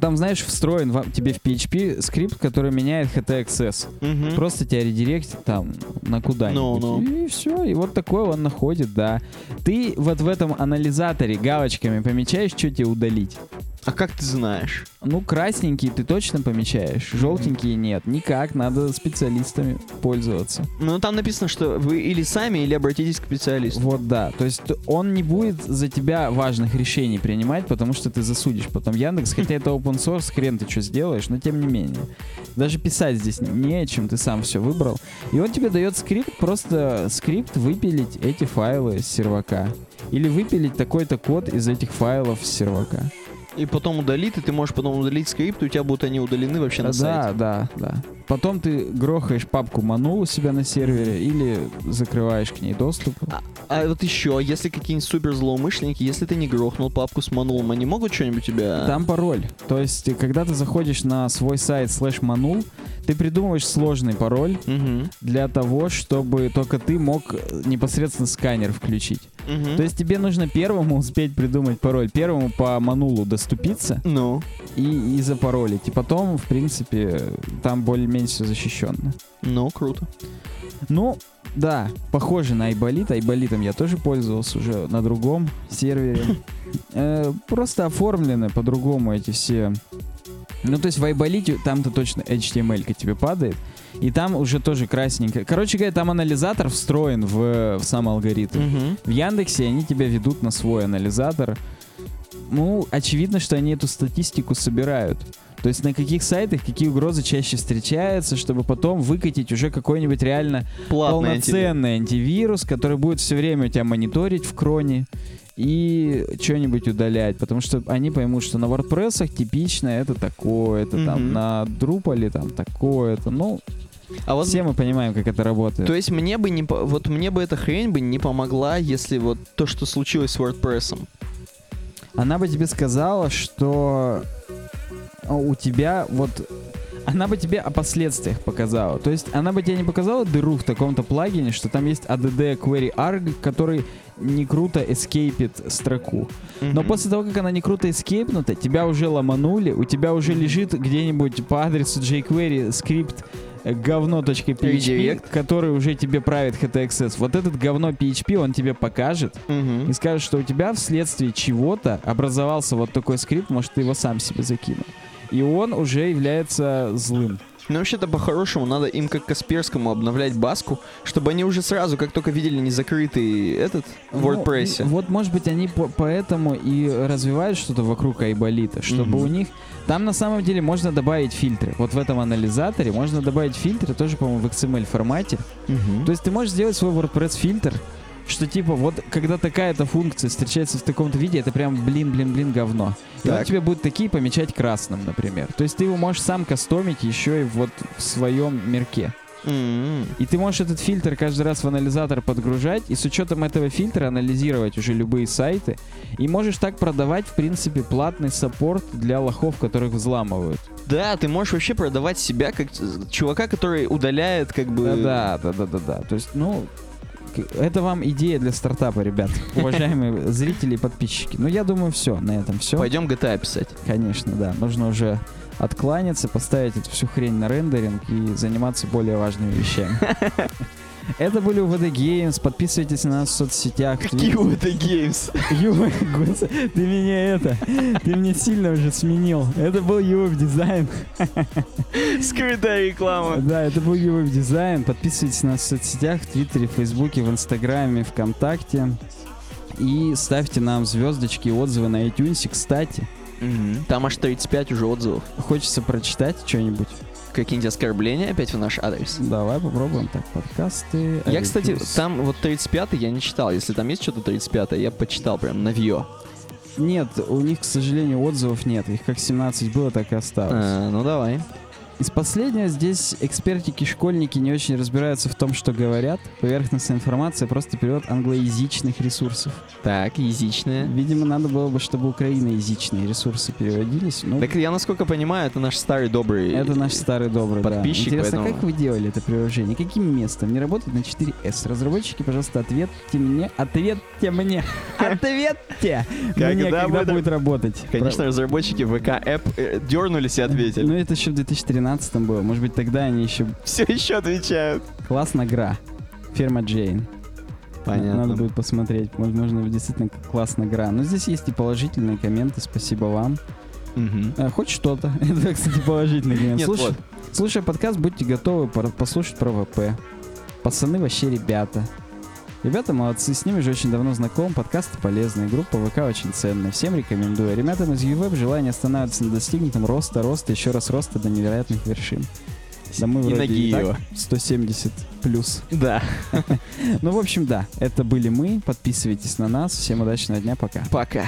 Там, знаешь, встроен в, тебе в пи эйч пи скрипт, который меняет эйч ти экс эс. Mm-hmm. Просто тебя редиректит там на куда-нибудь. No, no. И все, и вот такое он находит, да. Ты вот в этом анализаторе галочками помечаешь, что тебе удалить. А как ты знаешь? Ну, красненькие ты точно помечаешь, желтенькие нет. Никак, надо специалистами пользоваться. Ну, там написано, что вы или сами, или обратитесь к специалисту. Вот, да. То есть он не будет за тебя важных решений принимать, потому что ты засудишь потом Яндекс. Хотя это open source, хрен ты что сделаешь, но тем не менее. Даже писать здесь не о чем, ты сам все выбрал. И он тебе дает скрипт, просто скрипт выпилить эти файлы с сервака. Или выпилить такой-то код из этих файлов с сервака. И потом удалит, и ты можешь потом удалить скрипт, и у тебя будут они удалены вообще на да, сайте. Да, да, да. Потом ты грохаешь папку Manul у себя на сервере или закрываешь к ней доступ. А, а вот еще, если какие-нибудь супер злоумышленники, если ты не грохнул папку с Manul, они могут что-нибудь у тебя... Там пароль. То есть, когда ты заходишь на свой сайт слэш Manul, ты придумываешь сложный пароль угу. для того, чтобы только ты мог непосредственно сканер включить. Угу. То есть тебе нужно первому успеть придумать пароль, первому по Манулу доступиться ну. и, и запаролить. И потом, в принципе, там более-менее все защищенно. Ну, круто. Ну, да, похоже на Айболит. Айболитом я тоже пользовался уже на другом сервере. Просто оформлены по-другому эти все... Ну, то есть в Айболите там-то точно эйч ти эм эль-ка тебе падает. И там уже тоже красненько. Короче говоря, там анализатор встроен в, в сам алгоритм. Mm-hmm. В Яндексе они тебя ведут на свой анализатор. Ну, очевидно, что они эту статистику собирают. То есть на каких сайтах какие угрозы чаще встречаются, чтобы потом выкатить уже какой-нибудь реально платный полноценный антивирус, который будет все время у тебя мониторить в кроне и что-нибудь удалять, потому что они поймут, что на WordPress типично это такое-то, mm-hmm. там на Drupal там такое-то, ну... А вот все мы понимаем, как это работает. То есть мне бы не... Вот мне бы эта хрень бы не помогла, если вот то, что случилось с WordPress. Она бы тебе сказала, что у тебя вот... Она бы тебе о последствиях показала. То есть она бы тебе не показала дыру в таком-то плагине, что там есть add query arg, который не круто эскейпит строку. Mm-hmm. Но после того, как она не круто эскейпнута, тебя уже ломанули, у тебя уже mm-hmm. лежит где-нибудь по адресу jQuery скрипт говно.php, который уже тебе правит эйч ти экс эс. Вот этот говно пи эйч пи он тебе покажет mm-hmm. и скажет, что у тебя вследствие чего-то образовался вот такой скрипт, может, ты его сам себе закинул. И он уже является злым. Ну, вообще-то, по-хорошему, надо им, как Касперскому, обновлять баску, чтобы они уже сразу, как только видели незакрытый этот в ну, WordPress. Вот, может быть, они по- поэтому и развивают что-то вокруг Айболита, чтобы mm-hmm. у них... Там, на самом деле, можно добавить фильтры. Вот в этом анализаторе можно добавить фильтры, тоже, по-моему, в икс эм эль формате. Mm-hmm. То есть ты можешь сделать свой WordPress-фильтр, что типа вот когда такая-то функция встречается в таком-то виде, это прям блин-блин-блин говно. И так. Он тебе будет такие помечать красным, например. То есть ты его можешь сам кастомить еще и вот в своем мирке. Mm-hmm. И ты можешь этот фильтр каждый раз в анализатор подгружать и с учетом этого фильтра анализировать уже любые сайты. И можешь так продавать, в принципе, платный саппорт для лохов, которых взламывают. Да, ты можешь вообще продавать себя как чувака, который удаляет как бы... Да-да-да-да-да. То есть, ну... Это вам идея для стартапа, ребят, уважаемые зрители и подписчики. Ну, я думаю, все, на этом все. Пойдем джи ти эй писать. Конечно, да. Нужно уже откланяться, поставить эту всю хрень на рендеринг и заниматься более важными вещами. Это были ю ви ди Games. Подписывайтесь на нас в соцсетях. Какие ю ви ди Games? Ты меня это... Ты меня сильно уже сменил. Это был YouUp Design. Скрытая реклама. Да, это был YouUp Design. Подписывайтесь на нас в соцсетях, в Твиттере, в Фейсбуке, в Инстаграме, ВКонтакте. И ставьте нам звездочки и отзывы на iTunes, кстати. Угу. Там аж тридцать пять уже отзывов. Хочется прочитать что-нибудь. Какие-нибудь оскорбления опять в наш адрес. Давай попробуем. Так, подкасты. Я, кстати, там вот тридцать пятый я не читал. Если там есть что-то тридцать пятое, я почитал прям навье. Нет, у них, к сожалению, отзывов нет. Их как семнадцать было, так и осталось. А, ну давай. Из последнего здесь экспертики-школьники не очень разбираются в том, что говорят. Поверхностная информация — просто перевод англоязычных ресурсов. Так, язычная. Видимо, надо было бы, чтобы украиноязычные ресурсы переводились. Ну, так я, насколько понимаю, это наш старый добрый Это наш старый добрый, подписчик, да. Интересно, поэтому... как вы делали это приложение? Каким местом? Не работает на четыре эс. Разработчики, пожалуйста, ответьте мне. Ответьте мне. Ответьте мне, когда будет работать. Конечно, разработчики вэ ка-эп дернулись и ответили. Ну, это еще в две тысячи тринадцатом. Было. Может быть, тогда они еще... Все еще отвечают. Классная игра. Фирма Джейн. Понятно. Надо будет посмотреть. Возможно, действительно классная игра. Но здесь есть и положительные комменты. Спасибо вам. Угу. А, хоть что-то. Это, кстати, положительный коммент. Нет, слушай, вот. Слушай подкаст, будьте готовы послушать про ВП. Пацаны вообще ребята. Ребята молодцы, с ними же очень давно знаком, подкасты полезные, группа ВК очень ценная, всем рекомендую. Ребятам из YouWeb желаю не останавливаться на достигнутом, роста, роста, еще раз роста до невероятных вершин. Да мы и вроде и так сто семьдесят плюс. Да. Ну, в общем, да, это были мы, подписывайтесь на нас, всем удачного дня, пока. Пока.